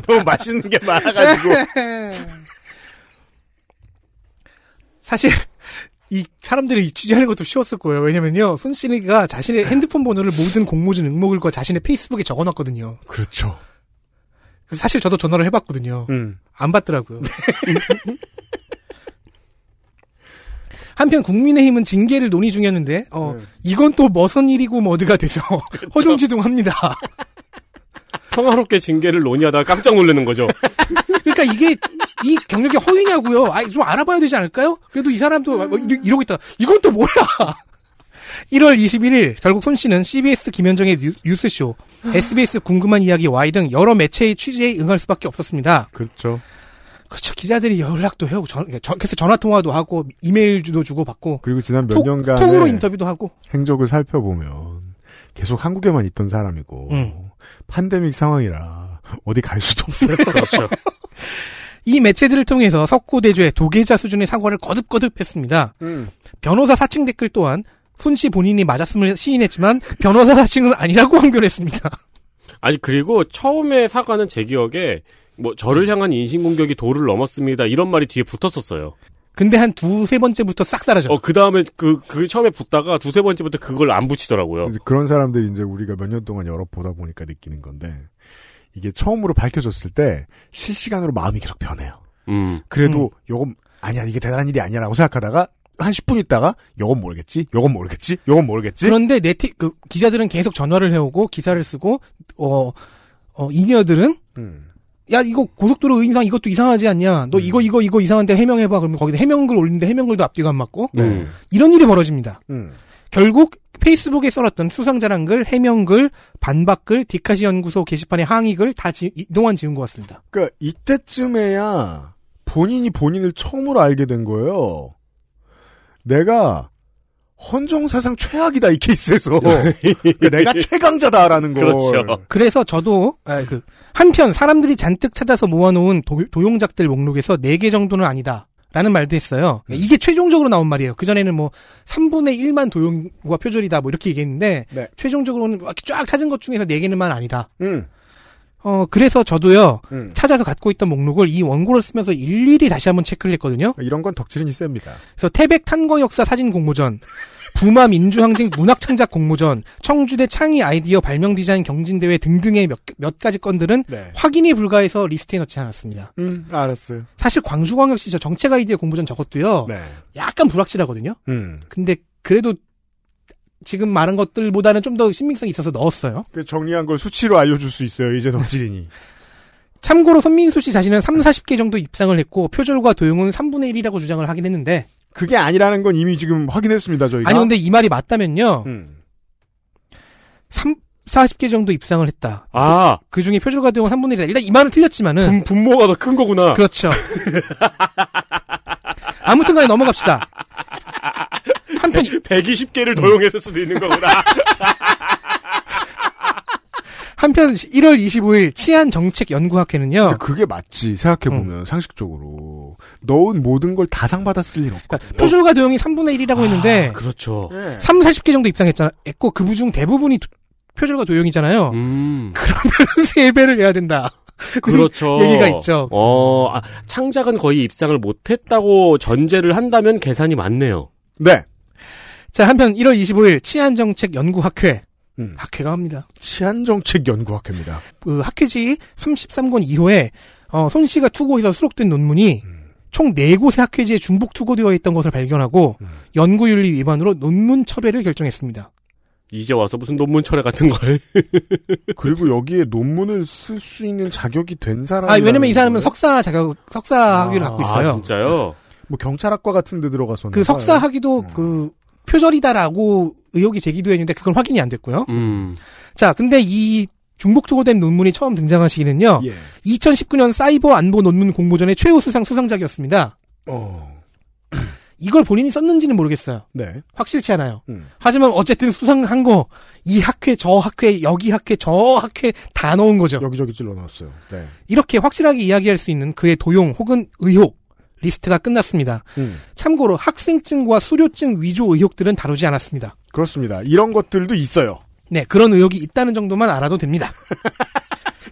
너무 맛있는 게 많아가지고. 사실 이 사람들이 취재하는 것도 쉬웠을 거예요. 왜냐면요, 손 씨가 자신의 핸드폰 번호를 모든 공모전 응모글과 자신의 페이스북에 적어놨거든요. 그렇죠. 그래서 사실 저도 전화를 해봤거든요. 음. 안 받더라고요. 한편 국민의힘은 징계를 논의 중이었는데 어, 네. 이건 또 머선 일이고 머드가 돼서 그렇죠. 허둥지둥합니다. 평화롭게 징계를 논의하다가 깜짝 놀라는 거죠. 그러니까 이게 이 경력이 허위냐고요. 아이, 좀 알아봐야 되지 않을까요? 그래도 이 사람도 뭐 이러, 이러고 있다. 이건 또 뭐야. 일월 이십일일 결국 손 씨는 씨비에스 김현정의 뉴, 뉴스쇼, 에스비에스 궁금한 이야기 와이 등 여러 매체의 취재에 응할 수밖에 없었습니다. 그렇죠. 그렇죠. 기자들이 연락도 해오고, 전, 그래서 전화통화도 하고, 이메일도 주고받고. 그리고 지난 몇 톡, 년간. 톡으로 인터뷰도 하고. 행적을 살펴보면, 계속 한국에만 있던 사람이고, 음. 팬데믹 상황이라, 어디 갈 수도 없어요. 그렇죠. 이 매체들을 통해서 석고대죄, 도계자 수준의 사과를 거듭거듭 했습니다. 음. 변호사 사칭 댓글 또한, 손씨 본인이 맞았음을 시인했지만, 변호사 사칭은 아니라고 항변했습니다. 아니, 그리고 처음에 사과는 제 기억에, 뭐 저를 향한 인신공격이 도를 넘었습니다. 이런 말이 뒤에 붙었었어요. 근데 한 두세 번째부터 싹 사라져. 어, 그다음에 그, 그 처음에 붙다가 두세 번째부터 그걸 안 붙이더라고요. 그런 사람들이 이제 우리가 몇 년 동안 여러 보다 보니까 느끼는 건데 이게 처음으로 밝혀졌을 때 실시간으로 마음이 계속 변해요. 음. 그래도 음. 요건 아니야. 이게 대단한 일이 아니라고 생각하다가 한 십 분 있다가 요건 모르겠지. 요건 모르겠지. 요건 모르겠지. 그런데 네티 그 기자들은 계속 전화를 해오고 기사를 쓰고 어, 어 이녀들은 음. 야, 이거 고속도로 의인상 이것도 이상하지 않냐. 너 음. 이거 이거 이거 이상한데 해명해봐. 그러면 거기다 해명글 올리는데 해명글도 앞뒤가 안 맞고 음. 이런 일이 벌어집니다. 음. 결국 페이스북에 써놨던 수상자랑글, 해명글, 반박글, 디카시 연구소 게시판의 항의글 다 지, 이동안 지운 것 같습니다. 그러니까 이때쯤에야 본인이 본인을 처음으로 알게 된 거예요. 내가 헌정사상 최악이다 이 케이스에서 내가 최강자다라는 걸. 그렇죠. 그래서 저도 아, 그 한편 사람들이 잔뜩 찾아서 모아놓은 도, 도용작들 목록에서 네 개 정도는 아니다 라는 말도 했어요. 음. 이게 최종적으로 나온 말이에요. 그전에는 뭐 삼분의 일만 도용과 표절이다 뭐 이렇게 얘기했는데 네. 최종적으로는 쫙 찾은 것 중에서 네 개는만 아니다. 음. 어, 그래서 저도요, 음. 찾아서 갖고 있던 목록을 이 원고를 쓰면서 일일이 다시 한번 체크를 했거든요. 이런 건 덕질인이 셉니다. 그래서 태백 탄광 역사 사진 공모전, 부마 민주항쟁 문학 창작 공모전, 청주대 창의 아이디어 발명 디자인 경진대회 등등의 몇, 몇 가지 건들은 네. 확인이 불가해서 리스트에 넣지 않았습니다. 음, 알았어요. 사실 광주광역시 저 정책 아이디어 공모전 저것도요, 네. 약간 불확실하거든요. 음. 근데 그래도 지금 말한 것들보다는 좀 더 신빙성이 있어서 넣었어요. 그 정리한 걸 수치로 알려줄 수 있어요. 이제 덕질인이. 참고로 손민수 씨 자신은 삼사십 개 정도 입상을 했고 표절과 도용은 삼분의 일이라고 주장을 하긴 했는데 그게 아니라는 건 이미 지금 확인했습니다. 저희가. 아니 근데 이 말이 맞다면요. 음. 삼사십 개 정도 입상을 했다. 아. 그, 그 중에 표절과 도용은 삼분의 일이다. 일단 이 말은 틀렸지만은. 분, 분모가 더 큰 거구나. 그렇죠. 아무튼 간에 넘어갑시다. 한편 백이십 개를 도용했을 수도 있는 거구나. 한편 일월 이십오일 치안정책연구학회는요. 그게 맞지 생각해보면 응. 상식적으로 넣은 모든 걸 다 상받았을 일 없고 그러니까 표절과 도용이 삼분의 일이라고 아, 했는데 그렇죠. 네. 삼사십 개 정도 입상했고 그중 대부분이 도, 표절과 도용이잖아요. 음. 그러면 세 배를 해야 된다. 그렇죠. 얘기가 있죠. 어, 아, 창작은 거의 입상을 못했다고 전제를 한다면 계산이 맞네요. 네. 자, 한편 일월 이십오일 치안정책연구학회. 음. 학회가 합니다. 치안정책연구학회입니다. 그 학회지 삼십삼권 이호에 어, 손 씨가 투고해서 수록된 논문이 음. 총 네 곳의 학회지에 중복 투고되어 있던 것을 발견하고 음. 연구윤리 위반으로 논문 철회를 결정했습니다. 이제 와서 무슨 논문 철회 같은 걸. 그리고 여기에 논문을 쓸 수 있는 자격이 된 사람. 아, 왜냐면 이 사람은 거예요? 석사 자격, 석사 아, 학위를 갖고 있어요. 아, 진짜요? 뭐 경찰학과 같은 데 들어가서. 그 석사 학위도 음. 그 표절이다라고 의혹이 제기도 했는데 그건 확인이 안 됐고요. 음. 자, 근데 이 중복 투고된 논문이 처음 등장한 시기는요. 예. 이천십구년 사이버 안보 논문 공모전의 최우 수상 수상작이었습니다. 어. 이걸 본인이 썼는지는 모르겠어요. 네. 확실치 않아요. 음. 하지만 어쨌든 수상한 거, 이 학회, 저 학회, 여기 학회, 저 학회 다 넣은 거죠. 여기저기 찔러 넣었어요. 네. 이렇게 확실하게 이야기할 수 있는 그의 도용 혹은 의혹 리스트가 끝났습니다. 음. 참고로 학생증과 수료증 위조 의혹들은 다루지 않았습니다. 그렇습니다. 이런 것들도 있어요. 네, 그런 의혹이 있다는 정도만 알아도 됩니다.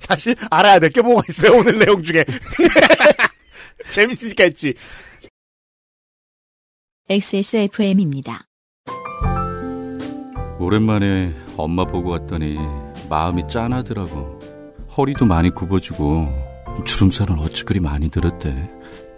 사실 알아야 될 게 뭐가 있어요, 오늘 내용 중에. 재밌으니까 했지. 엑스에스에프엠입니다. 오랜만에 엄마 보고 왔더니 마음이 짠하더라고. 허리도 많이 굽어지고 주름살은 어찌 그리 많이 들었대.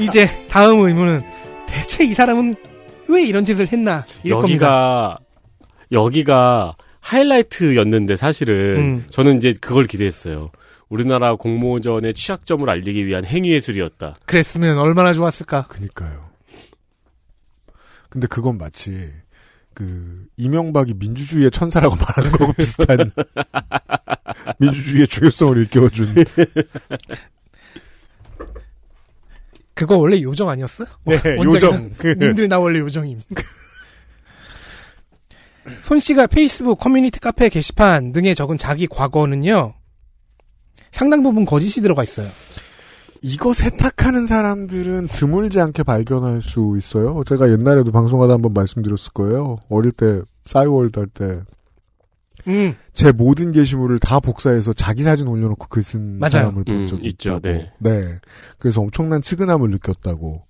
이제 다음 의문은 대체 이 사람은 왜 이런 짓을 했나? 이럴 여기가 겁니다. 여기가 하이라이트였는데 사실은 음. 저는 이제 그걸 기대했어요. 우리나라 공모전의 취약점을 알리기 위한 행위예술이었다. 그랬으면 얼마나 좋았을까? 그러니까요. 근데 그건 마치 그 이명박이 민주주의의 천사라고 말하는 거하고 비슷한 민주주의의 중요성을 일깨워준. 그거 원래 요정 아니었어? 네, 요정. 그... 님들 나 원래 요정임. 손 씨가 페이스북 커뮤니티 카페 게시판 등에 적은 자기 과거는요, 상당 부분 거짓이 들어가 있어요. 이거 세탁하는 사람들은 드물지 않게 발견할 수 있어요. 제가 옛날에도 방송하다 한번 말씀드렸을 거예요. 어릴 때 싸이월드 할 때 음. 제 모든 게시물을 다 복사해서 자기 사진 올려놓고 글 쓴 사람을 본 적이 음, 있죠. 네. 네. 그래서 엄청난 측은함을 느꼈다고.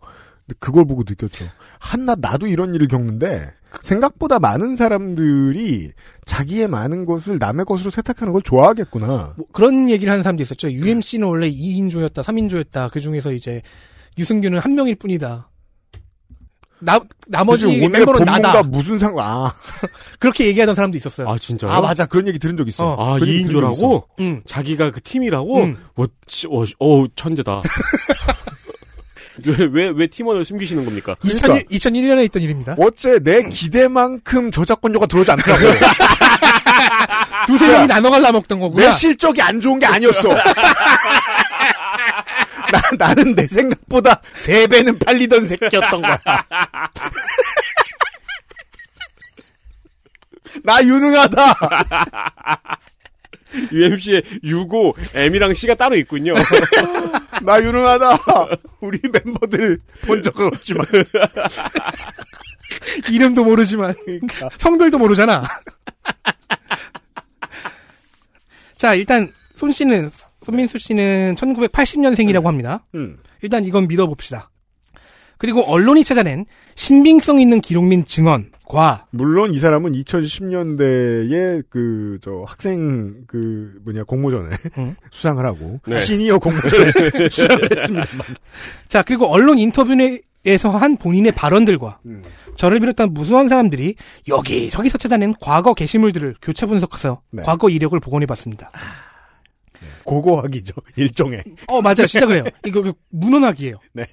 그걸 보고 느꼈죠. 한낱 나도 이런 일을 겪는데 생각보다 많은 사람들이 자기의 많은 것을 남의 것으로 세탁하는 걸 좋아하겠구나. 뭐 그런 얘기를 하는 사람도 있었죠. 유엠씨는 원래 이인조였다, 삼인조였다. 그중에서 이제 유승균은 한 명일 뿐이다. 나, 나머지 멤버는 나다. 무슨 상관, 아. 그렇게 얘기하던 사람도 있었어요. 아, 진짜요? 아, 맞아. 그런 얘기 들은 적 있어. 어. 아, 이인조라고? 응. 자기가 그 팀이라고? 응. 어, 어, 천재다. 왜, 왜, 왜 팀원을 숨기시는 겁니까? 그러니까. 이천일 년에 있던 일입니다. 어째 내 기대만큼 저작권료가 들어오지 않더라고. 두세 명이 나눠 갈라 먹던 거구나. 내 실적이 안 좋은 게 아니었어. 나, 나는 내 생각보다 세 배는 팔리던 새끼였던 거야. 나 유능하다. 유엠씨의 U고 M이랑 C가 따로 있군요. 나 유능하다. 우리 멤버들 본 적은 없지만. 이름도 모르지만. 그러니까. 성별도 모르잖아. 자, 일단 손 씨는, 손민수 씨는 천구백팔십 년생이라고 합니다. 음. 일단 이건 믿어봅시다. 그리고 언론이 찾아낸 신빙성 있는 기록 및 증언과, 물론 이 사람은 이천십 년대에 그 저 학생 그 뭐냐 공모전에 응? 수상을 하고, 네. 시니어 공모전에 수상을 했습니다만. 자, 그리고 언론 인터뷰에서 한 본인의 발언들과 음. 저를 비롯한 무수한 사람들이 여기저기서 찾아낸 과거 게시물들을 교차 분석해서, 네. 과거 이력을 복원해봤습니다. 네. 고고학이죠, 일종의. 어, 맞아요, 진짜 그래요. 이거 문헌학이에요. 네.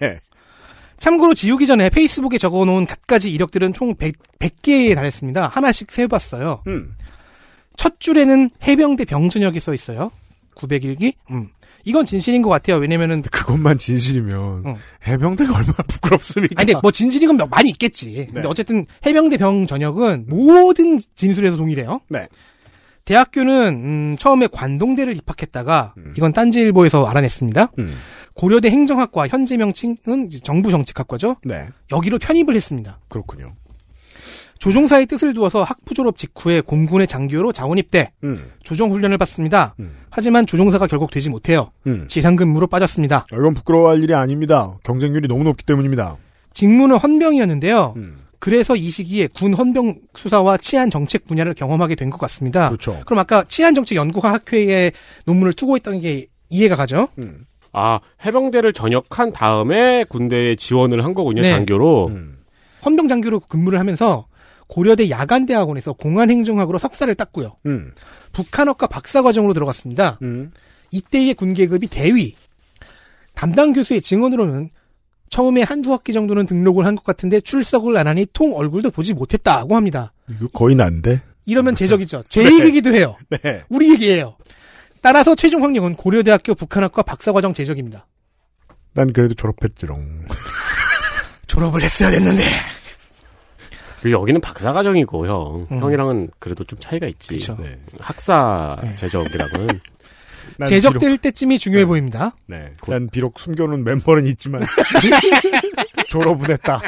참고로 지우기 전에 페이스북에 적어놓은 갖가지 이력들은 총 백, 백 개에 달했습니다. 하나씩 세봤어요. 음. 첫 줄에는 해병대 병전역이 써 있어요. 구백일 기. 음. 이건 진실인 것 같아요. 왜냐면은 그것만 진실이면 음. 해병대가 얼마나 부끄럽습니까? 아니, 근데 뭐 진실인 건 많이 있겠지. 네. 근데 어쨌든 해병대 병전역은 모든 진술에서 동일해요. 네. 대학교는 음, 처음에 관동대를 입학했다가 음. 이건 딴지일보에서 알아냈습니다. 음. 고려대 행정학과, 현재 명칭은 정부정책학과죠. 네. 여기로 편입을 했습니다. 그렇군요. 조종사의 뜻을 두어서 학부 졸업 직후에 공군의 장교로 자원입대, 음. 조종훈련을 받습니다. 음. 하지만 조종사가 결국 되지 못해요. 음. 지상근무로 빠졌습니다. 이건 부끄러워할 일이 아닙니다. 경쟁률이 너무 높기 때문입니다. 직무는 헌병이었는데요. 음. 그래서 이 시기에 군 헌병 수사와 치안 정책 분야를 경험하게 된 것 같습니다. 그렇죠. 그럼 아까 치안 정책 연구학회에 논문을 투고했던 게 이해가 가죠? 음. 아, 해병대를 전역한 다음에 군대에 지원을 한 거군요, 네. 장교로. 음. 헌병 장교로 근무를 하면서 고려대 야간대학원에서 공안행정학으로 석사를 땄고요. 음. 북한학과 박사과정으로 들어갔습니다. 음. 이때의 군계급이 대위. 담당 교수의 증언으로는 처음에 한두 학기 정도는 등록을 한 것 같은데 출석을 안 하니 통 얼굴도 보지 못했다고 합니다. 이거 거의 난데? 이러면 제적이죠. 제 얘기기도 해요. 네. 우리 얘기예요. 따라서 최종 학력은 고려대학교 북한학과 박사과정 제적입니다. 난 그래도 졸업했지롱. 졸업을 했어야 됐는데. 여기는 박사과정이고 형. 음. 형이랑은 그래도 좀 차이가 있지. 네. 학사 제적이라고는. 제적될 비록... 때쯤이 중요해 네. 보입니다. 네. 고... 난 비록 숨겨놓은 멤버는 있지만 졸업은 했다.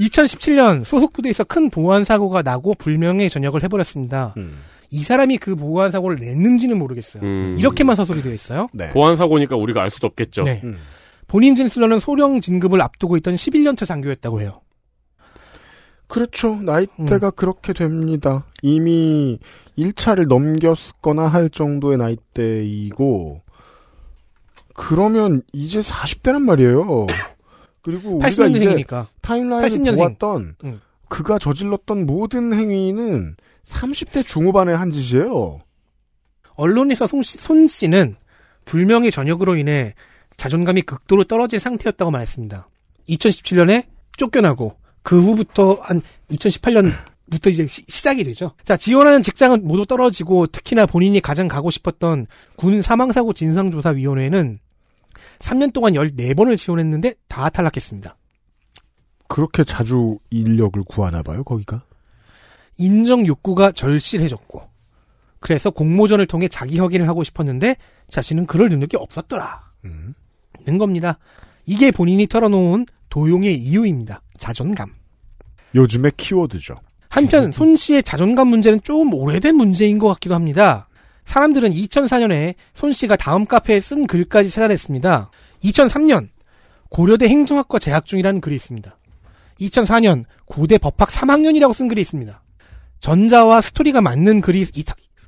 이천십칠 년 소속부대에서 큰 보안사고가 나고 불명예 전역을 해버렸습니다. 음. 이 사람이 그 보안사고를 냈는지는 모르겠어요. 음. 이렇게만 서술이 되어 있어요. 네. 보안사고니까 우리가 알 수도 없겠죠. 네. 음. 본인 진술로는 소령 진급을 앞두고 있던 십일 년차 장교였다고 해요. 그렇죠. 나이대가 음. 그렇게 됩니다. 이미 일 차를 넘겼거나 할 정도의 나이대이고 그러면 이제 사십 대란 말이에요. 그리고 우리가 이제 타임라인을 보았던 응. 그가 저질렀던 모든 행위는 삼십 대 중후반에 한 짓이에요. 언론에서 손, 씨, 손 씨는 불명예 전역으로 인해 자존감이 극도로 떨어진 상태였다고 말했습니다. 이천십칠 년에 쫓겨나고 그 후부터 한 이천십팔 년부터 이제 시, 시작이 되죠. 자, 지원하는 직장은 모두 떨어지고 특히나 본인이 가장 가고 싶었던 군 사망사고 진상조사위원회는 삼 년 동안 열네 번을 지원했는데 다 탈락했습니다. 그렇게 자주 인력을 구하나 봐요, 거기가? 인정 욕구가 절실해졌고 그래서 공모전을 통해 자기 확인을 하고 싶었는데 자신은 그럴 능력이 없었더라. 음. 는 겁니다. 이게 본인이 털어놓은 도용의 이유입니다. 자존감. 요즘의 키워드죠. 한편 손 씨의 자존감 문제는 좀 오래된 문제인 것 같기도 합니다. 사람들은 이천사 년에 손 씨가 다음 카페에 쓴 글까지 찾아냈습니다. 이천삼 년 고려대 행정학과 재학 중이라는 글이 있습니다. 이천사 년 고대 법학 삼 학년이라고 쓴 글이 있습니다. 전자와 스토리가 맞는 글이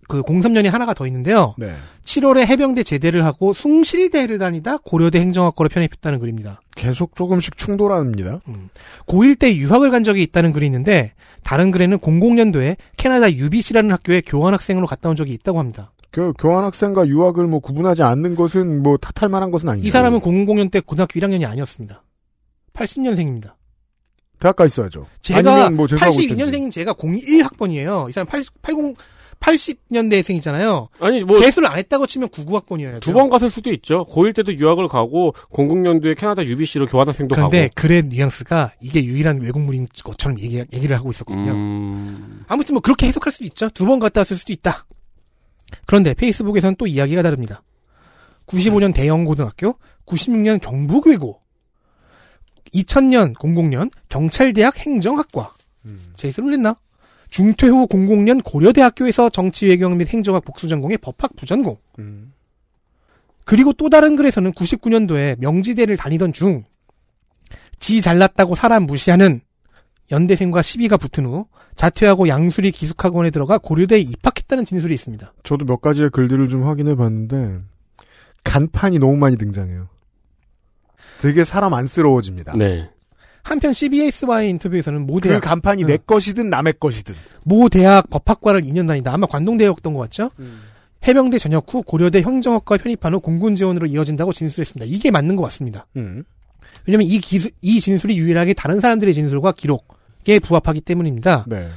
그 공삼 년에 하나가 더 있는데요. 네. 칠월에 해병대 제대를 하고 숭실대를 다니다 고려대 행정학과로 편입했다는 글입니다. 계속 조금씩 충돌합니다. 음. 고일 때 유학을 간 적이 있다는 글이 있는데 다른 글에는 공공년도에 캐나다 유비씨라는 학교에 교환학생으로 갔다 온 적이 있다고 합니다. 그 교환학생과 유학을 뭐 구분하지 않는 것은 뭐 탓할 만한 것은 아니죠. 이 사람은 공공년 때 고등학교 일 학년이 아니었습니다. 팔십 년생입니다. 대학가 있어야죠. 제가 뭐 팔십이 년생인 제가 공일 학번이에요. 이 사람 팔십, 팔십 년대생이잖아요. 아니 뭐 재수를 안 했다고 치면 구십구 학번이어야죠. 두 번 갔을 수도 있죠. 고일 때도 유학을 가고 공공년도에 캐나다 유비씨로 교환학생도 가고. 근데 글의 뉘앙스가 이게 유일한 외국물인 것처럼 얘기, 얘기를 하고 있었거든요. 음... 아무튼 뭐 그렇게 해석할 수도 있죠. 두 번 갔다 왔을 수도 있다. 그런데 페이스북에서는 또 이야기가 다릅니다. 구십오 년 대영고등학교, 구십육 년 경북외고, 이천 년 공공년 경찰대학 행정학과. 음. 재수를 했나? 중퇴 후 공공년 고려대학교에서 정치외경 및 행정학 복수전공의 법학 부전공. 음. 그리고 또 다른 글에서는 구십구 년도에 명지대를 다니던 중 지 잘났다고 사람 무시하는 연대생과 시비가 붙은 후 자퇴하고 양수리 기숙학원에 들어가 고려대에 입학했다는 진술이 있습니다. 저도 몇 가지의 글들을 좀 확인해봤는데 간판이 너무 많이 등장해요. 되게 사람 안쓰러워집니다. 네. 한편 씨비에스와의 인터뷰에서는 모 대학 그 간판이 응. 내 것이든 남의 것이든 모 대학 법학과를 이 년 다니다. 아마 관동대였던 것 같죠? 음. 해병대 전역 후 고려대 행정학과 편입한 후 공군 지원으로 이어진다고 진술했습니다. 이게 맞는 것 같습니다. 음. 왜냐하면 이, 기수, 이 진술이 유일하게 다른 사람들의 진술과 기록에 부합하기 때문입니다. 네.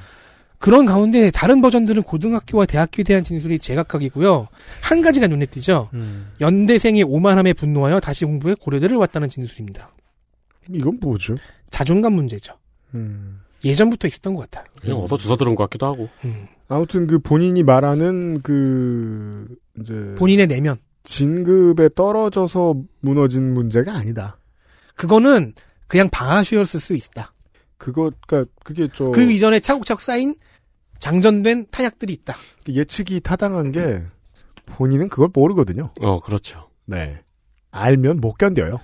그런 가운데 다른 버전들은 고등학교와 대학교에 대한 진술이 제각각이고요. 한 가지가 눈에 띄죠. 음. 연대생이 오만함에 분노하여 다시 공부해 고려대를 왔다는 진술입니다. 이건 뭐죠? 자존감 문제죠. 음. 예전부터 있었던 것 같아요. 그냥 얻어 주워 들은 것 같기도 하고. 음. 아무튼 그 본인이 말하는 그 이제 본인의 내면 진급에 떨어져서 무너진 문제가 아니다. 그거는 그냥 방아쇠였을 수 있다. 그거, 그니까, 그게 좀. 그 이전에 차곡차곡 쌓인 장전된 타약들이 있다. 예측이 타당한 게, 본인은 그걸 모르거든요. 어, 그렇죠. 네. 알면 못 견뎌요.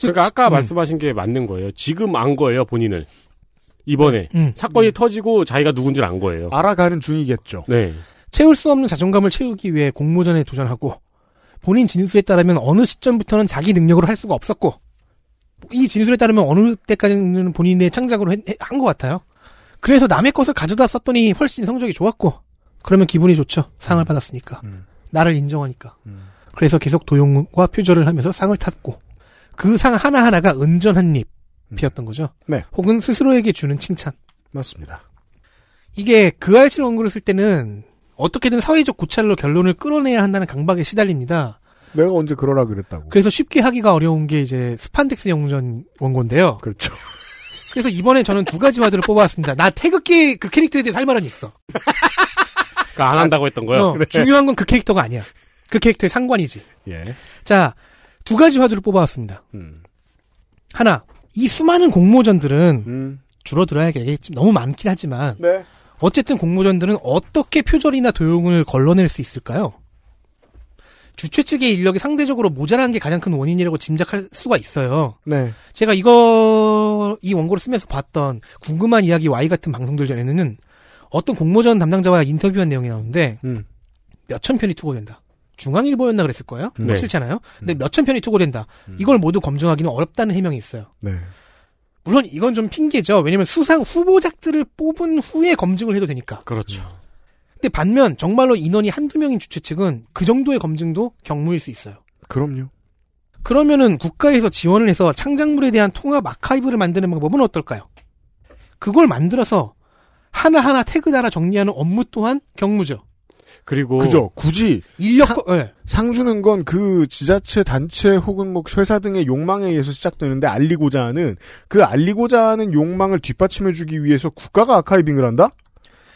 그러니까 아까 음. 말씀하신 게 맞는 거예요. 지금 안 거예요, 본인을. 이번에. 음. 사건이 음. 터지고 자기가 누군지를 안 거예요. 알아가는 중이겠죠. 네. 채울 수 없는 자존감을 채우기 위해 공모전에 도전하고, 본인 진술에 따르면 어느 시점부터는 자기 능력으로 할 수가 없었고, 이 진술에 따르면 어느 때까지는 본인의 창작으로 한 것 같아요. 그래서 남의 것을 가져다 썼더니 훨씬 성적이 좋았고 그러면 기분이 좋죠. 상을 음. 받았으니까. 음. 나를 인정하니까. 음. 그래서 계속 도용과 표절을 하면서 상을 탔고 그 상 하나하나가 은전한 잎이었던 음. 거죠. 네. 혹은 스스로에게 주는 칭찬. 맞습니다. 이게 그 알실 원고를 쓸 때는 어떻게든 사회적 고찰로 결론을 끌어내야 한다는 강박에 시달립니다. 내가 언제 그러라 그랬다고. 그래서 쉽게 하기가 어려운 게 이제 스판덱스 영전 원고인데요. 그렇죠. 그래서 이번에 저는 두 가지 와드를 뽑아왔습니다. 나 태극기 그 캐릭터에 대해서 할 말은 있어. 그러니까 안 한다고 했던 거야. 어, 그래. 중요한 건 그 캐릭터가 아니야. 그 캐릭터의 상관이지. 예. 자, 두 가지 화두를 뽑아왔습니다. 음. 하나, 이 수많은 공모전들은 음. 줄어들어야 되겠지. 너무 많긴 하지만 네. 어쨌든 공모전들은 어떻게 표절이나 도용을 걸러낼 수 있을까요? 주최 측의 인력이 상대적으로 모자란 게 가장 큰 원인이라고 짐작할 수가 있어요. 네. 제가 이거 이 원고를 쓰면서 봤던 궁금한 이야기 Y 같은 방송들 전에는 어떤 공모전 담당자와 인터뷰한 내용이 나오는데 음. 몇천 편이 투고된다. 중앙일보였나 그랬을 거예요. 네. 그렇잖아요. 근데 음. 몇천 편이 투고된다. 음. 이걸 모두 검증하기는 어렵다는 해명이 있어요. 네. 물론 이건 좀 핑계죠. 왜냐하면 수상 후보작들을 뽑은 후에 검증을 해도 되니까. 그렇죠. 음. 근데 반면 정말로 인원이 한두 명인 주최 측은 그 정도의 검증도 경무일 수 있어요. 그럼요. 그러면은 국가에서 지원을 해서 창작물에 대한 통합 아카이브를 만드는 방법은 어떨까요? 그걸 만들어서 하나하나 태그 달아 정리하는 업무 또한 경무죠. 그리고 그죠. 굳이 인력 상, 네. 상 주는 건 그 지자체 단체 혹은 뭐 회사 등의 욕망에 의해서 시작되는데 알리고자 하는 그 알리고자 하는 욕망을 뒷받침해주기 위해서 국가가 아카이빙을 한다?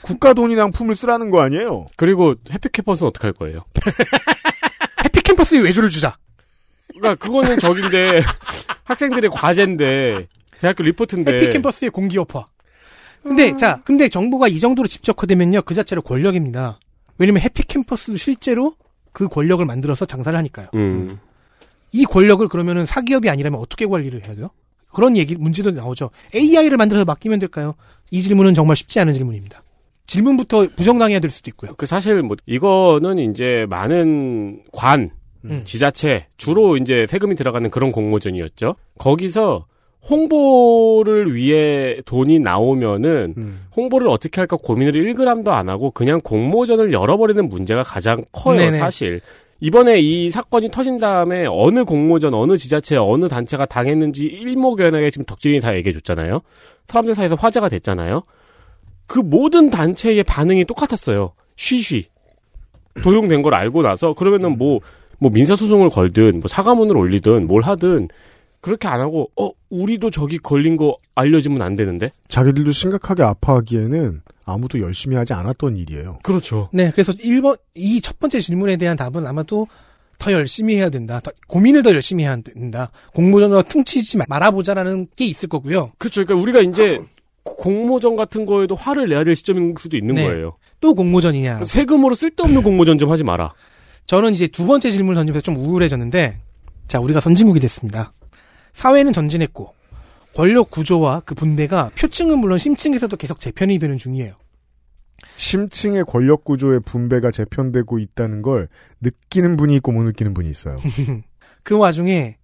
국가 돈이랑 품을 쓰라는 거 아니에요? 그리고 해피캠퍼스는 어떻게 할 거예요? 해피캠퍼스에 외주를 주자. 그러니까 그거는 적인데 학생들의 과제인데 대학교 리포트인데 해피캠퍼스의 공기업화. 근데 음... 자, 근데 정보가 이 정도로 집적화되면요 그 자체로 권력입니다. 왜냐면 해피캠퍼스도 실제로 그 권력을 만들어서 장사를 하니까요. 음. 이 권력을 그러면은 사기업이 아니라면 어떻게 관리를 해야 돼요? 그런 얘기 문제도 나오죠. 에이아이를 만들어서 맡기면 될까요? 이 질문은 정말 쉽지 않은 질문입니다. 질문부터 부정당해야 될 수도 있고요. 그 사실 뭐 이거는 이제 많은 관, 음. 지자체 주로 이제 세금이 들어가는 그런 공모전이었죠. 거기서 홍보를 위해 돈이 나오면은 음. 홍보를 어떻게 할까 고민을 일 그램도 안 하고 그냥 공모전을 열어버리는 문제가 가장 커요. 네네. 사실 이번에 이 사건이 터진 다음에 어느 공모전 어느 지자체 어느 단체가 당했는지 일목요연하게 지금 덕질인이 다 얘기해줬잖아요. 사람들 사이에서 화제가 됐잖아요. 그 모든 단체의 반응이 똑같았어요. 쉬쉬 도용된 걸 알고 나서 그러면은 뭐 뭐 민사소송을 걸든 뭐 사과문을 올리든 뭘 하든 그렇게 안 하고 어 우리도 저기 걸린 거 알려지면 안 되는데 자기들도 심각하게 아파하기에는 아무도 열심히 하지 않았던 일이에요. 그렇죠. 네, 그래서 일 번 이 첫 번째 질문에 대한 답은 아마도 더 열심히 해야 된다. 더, 고민을 더 열심히 해야 된다. 공모전으로 퉁치지 말아보자라는 게 있을 거고요. 그렇죠. 그러니까 우리가 이제 공모전 같은 거에도 화를 내야 될 시점일 수도 있는 네. 거예요. 또 공모전이냐? 세금으로 쓸데없는 공모전 좀 하지 마라. 저는 이제 두 번째 질문을 던지면서 좀 우울해졌는데 자 우리가 선진국이 됐습니다. 사회는 전진했고 권력 구조와 그 분배가 표층은 물론 심층에서도 계속 재편이 되는 중이에요. 심층의 권력 구조의 분배가 재편되고 있다는 걸 느끼는 분이 있고 못 느끼는 분이 있어요. 그 와중에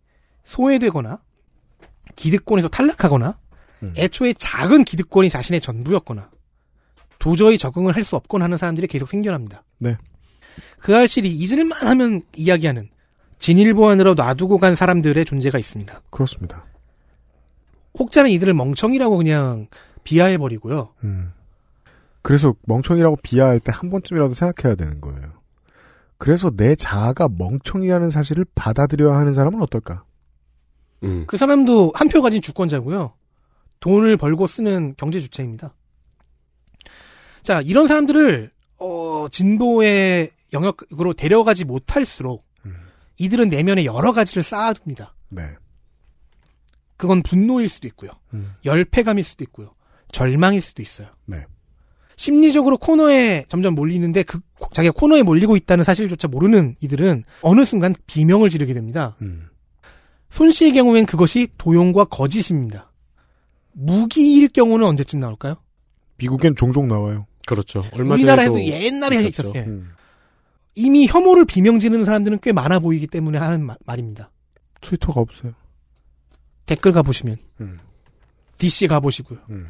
소외되거나 기득권에서 탈락하거나 음. 애초에 작은 기득권이 자신의 전부였거나 도저히 적응을 할 수 없거나 하는 사람들이 계속 생겨납니다. 네. 그 알실이 잊을만 하면 이야기하는 진일보 안으로 놔두고 간 사람들의 존재가 있습니다. 그렇습니다. 혹자는 이들을 멍청이라고 그냥 비하해버리고요. 음. 그래서 멍청이라고 비하할 때 한 번쯤이라도 생각해야 되는 거예요. 그래서 내 자아가 멍청이라는 사실을 받아들여야 하는 사람은 어떨까? 음. 그 사람도 한 표 가진 주권자고요. 돈을 벌고 쓰는 경제 주체입니다. 자, 이런 사람들을 어, 진보의 영역으로 데려가지 못할수록 이들은 내면에 여러 가지를 쌓아둡니다. 네. 그건 분노일 수도 있고요. 음. 열패감일 수도 있고요. 절망일 수도 있어요. 네. 심리적으로 코너에 점점 몰리는데 그 자기가 코너에 몰리고 있다는 사실조차 모르는 이들은 어느 순간 비명을 지르게 됩니다. 음. 손씨의 경우엔 그것이 도용과 거짓입니다. 무기일 경우는 언제쯤 나올까요? 미국엔 종종 나와요. 그렇죠. 얼마 우리나라에도 옛날에 있었죠. 있었어요. 음. 이미 혐오를 비명지르는 사람들은 꽤 많아 보이기 때문에 하는 마, 말입니다. 트위터가 없어요. 댓글 가보시면. 음. 디씨 가보시고요. 음.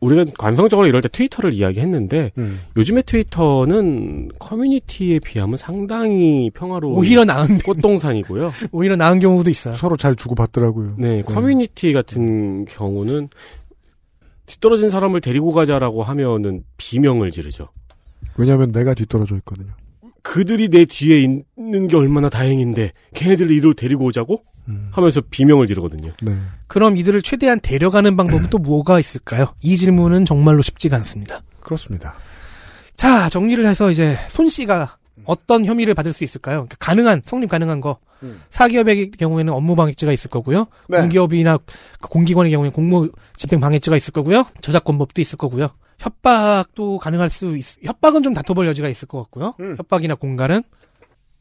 우리가 관성적으로 이럴 때 트위터를 이야기했는데 음. 요즘에 트위터는 커뮤니티에 비하면 상당히 평화로운 오히려 나은 꽃동산이고요. 오히려 나은 경우도 있어요. 서로 잘 주고받더라고요. 네, 커뮤니티 음. 같은 경우는 뒤떨어진 사람을 데리고 가자라고 하면은 비명을 지르죠. 왜냐하면 내가 뒤떨어져 있거든요. 그들이 내 뒤에 있는 게 얼마나 다행인데 걔네들을 이리로 데리고 오자고? 음. 하면서 비명을 지르거든요. 네. 그럼 이들을 최대한 데려가는 방법은 또 뭐가 있을까요? 이 질문은 정말로 쉽지가 않습니다. 그렇습니다. 자, 정리를 해서 이제 손 씨가 어떤 혐의를 받을 수 있을까요? 그러니까 가능한, 성립 가능한 거. 음. 사기업의 경우에는 업무방해죄가 있을 거고요. 네. 공기업이나 공기관의 경우에는 공무집행방해죄가 있을 거고요. 저작권법도 있을 거고요. 협박도 가능할 수, 있, 협박은 좀 다퉈볼 여지가 있을 것 같고요. 음. 협박이나 공갈은.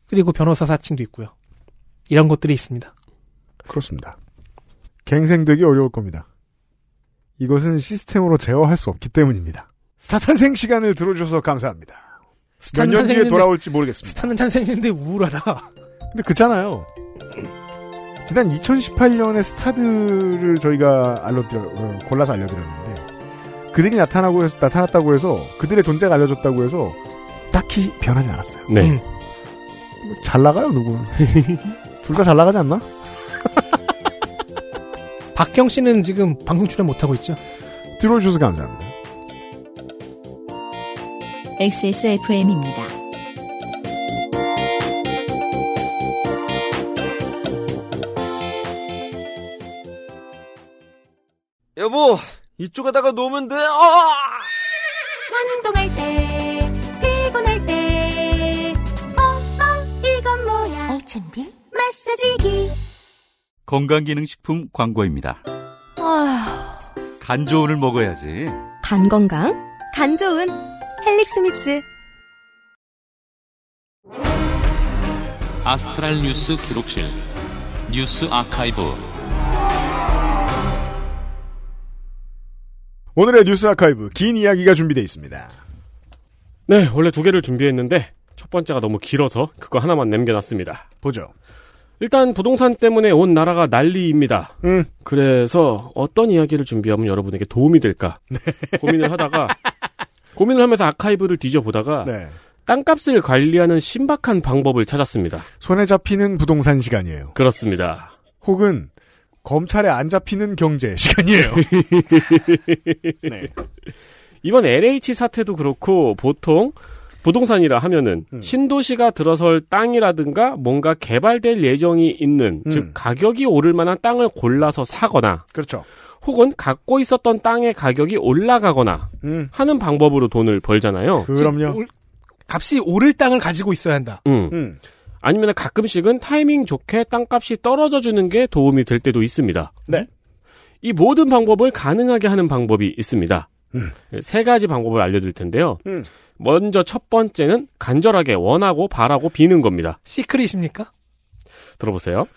그리고 변호사 사칭도 있고요. 이런 것들이 있습니다. 그렇습니다. 갱생되기 어려울 겁니다. 이것은 시스템으로 제어할 수 없기 때문입니다. 스타 탄생 시간을 들어주셔서 감사합니다. 몇 년 뒤에 돌아올지 모르겠습니다. 스타는 탄생했는데 우울하다. 근데 그렇잖아요. 지난 이천십팔 년에 스타들을 저희가 알려드려, 골라서 알려드렸는데 그들이 나타나고 해서, 나타났다고 해서 그들의 존재가 알려졌다고 해서 딱히 변하지 않았어요. 네. 음. 뭐 잘 나가요, 누구는. 둘 다 잘 나가지 않나? 박경 씨는 지금 방송 출연 못하고 있죠? 들어주셔서 감사합니다. 엑스에스에프엠입니다. 여보, 이쪽에다가 놓으면 돼. 아! 운동할 때, 피곤할 때, 어머 이건 뭐야? 알찬비 마사지기. 건강기능식품 광고입니다. 아, 간 좋은을 먹어야지. 간 건강, 간 좋은 헬릭스미스. 아스트랄 뉴스 기록실 뉴스 아카이브. 오늘의 뉴스 아카이브, 긴 이야기가 준비되어 있습니다. 네, 원래 두 개를 준비했는데 첫 번째가 너무 길어서 그거 하나만 남겨놨습니다. 보죠. 일단 부동산 때문에 온 나라가 난리입니다. 음. 그래서 어떤 이야기를 준비하면 여러분에게 도움이 될까 네. 고민을 하다가 고민을 하면서 아카이브를 뒤져보다가 네. 땅값을 관리하는 신박한 방법을 찾았습니다. 손에 잡히는 부동산 시간이에요. 그렇습니다. 혹은 검찰에 안 잡히는 경제 시간이에요. 네. 이번 엘에이치 사태도 그렇고 보통 부동산이라 하면은 음. 신도시가 들어설 땅이라든가 뭔가 개발될 예정이 있는 음. 즉 가격이 오를 만한 땅을 골라서 사거나 그렇죠. 혹은 갖고 있었던 땅의 가격이 올라가거나 음. 하는 방법으로 돈을 벌잖아요. 그럼요. 올, 값이 오를 땅을 가지고 있어야 한다. 음. 음. 아니면 가끔씩은 타이밍 좋게 땅값이 떨어져 주는 게 도움이 될 때도 있습니다. 네. 이 모든 방법을 가능하게 하는 방법이 있습니다. 음. 세 가지 방법을 알려드릴 텐데요. 음. 먼저 첫 번째는 간절하게 원하고 바라고 비는 겁니다. 시크릿입니까? 들어보세요.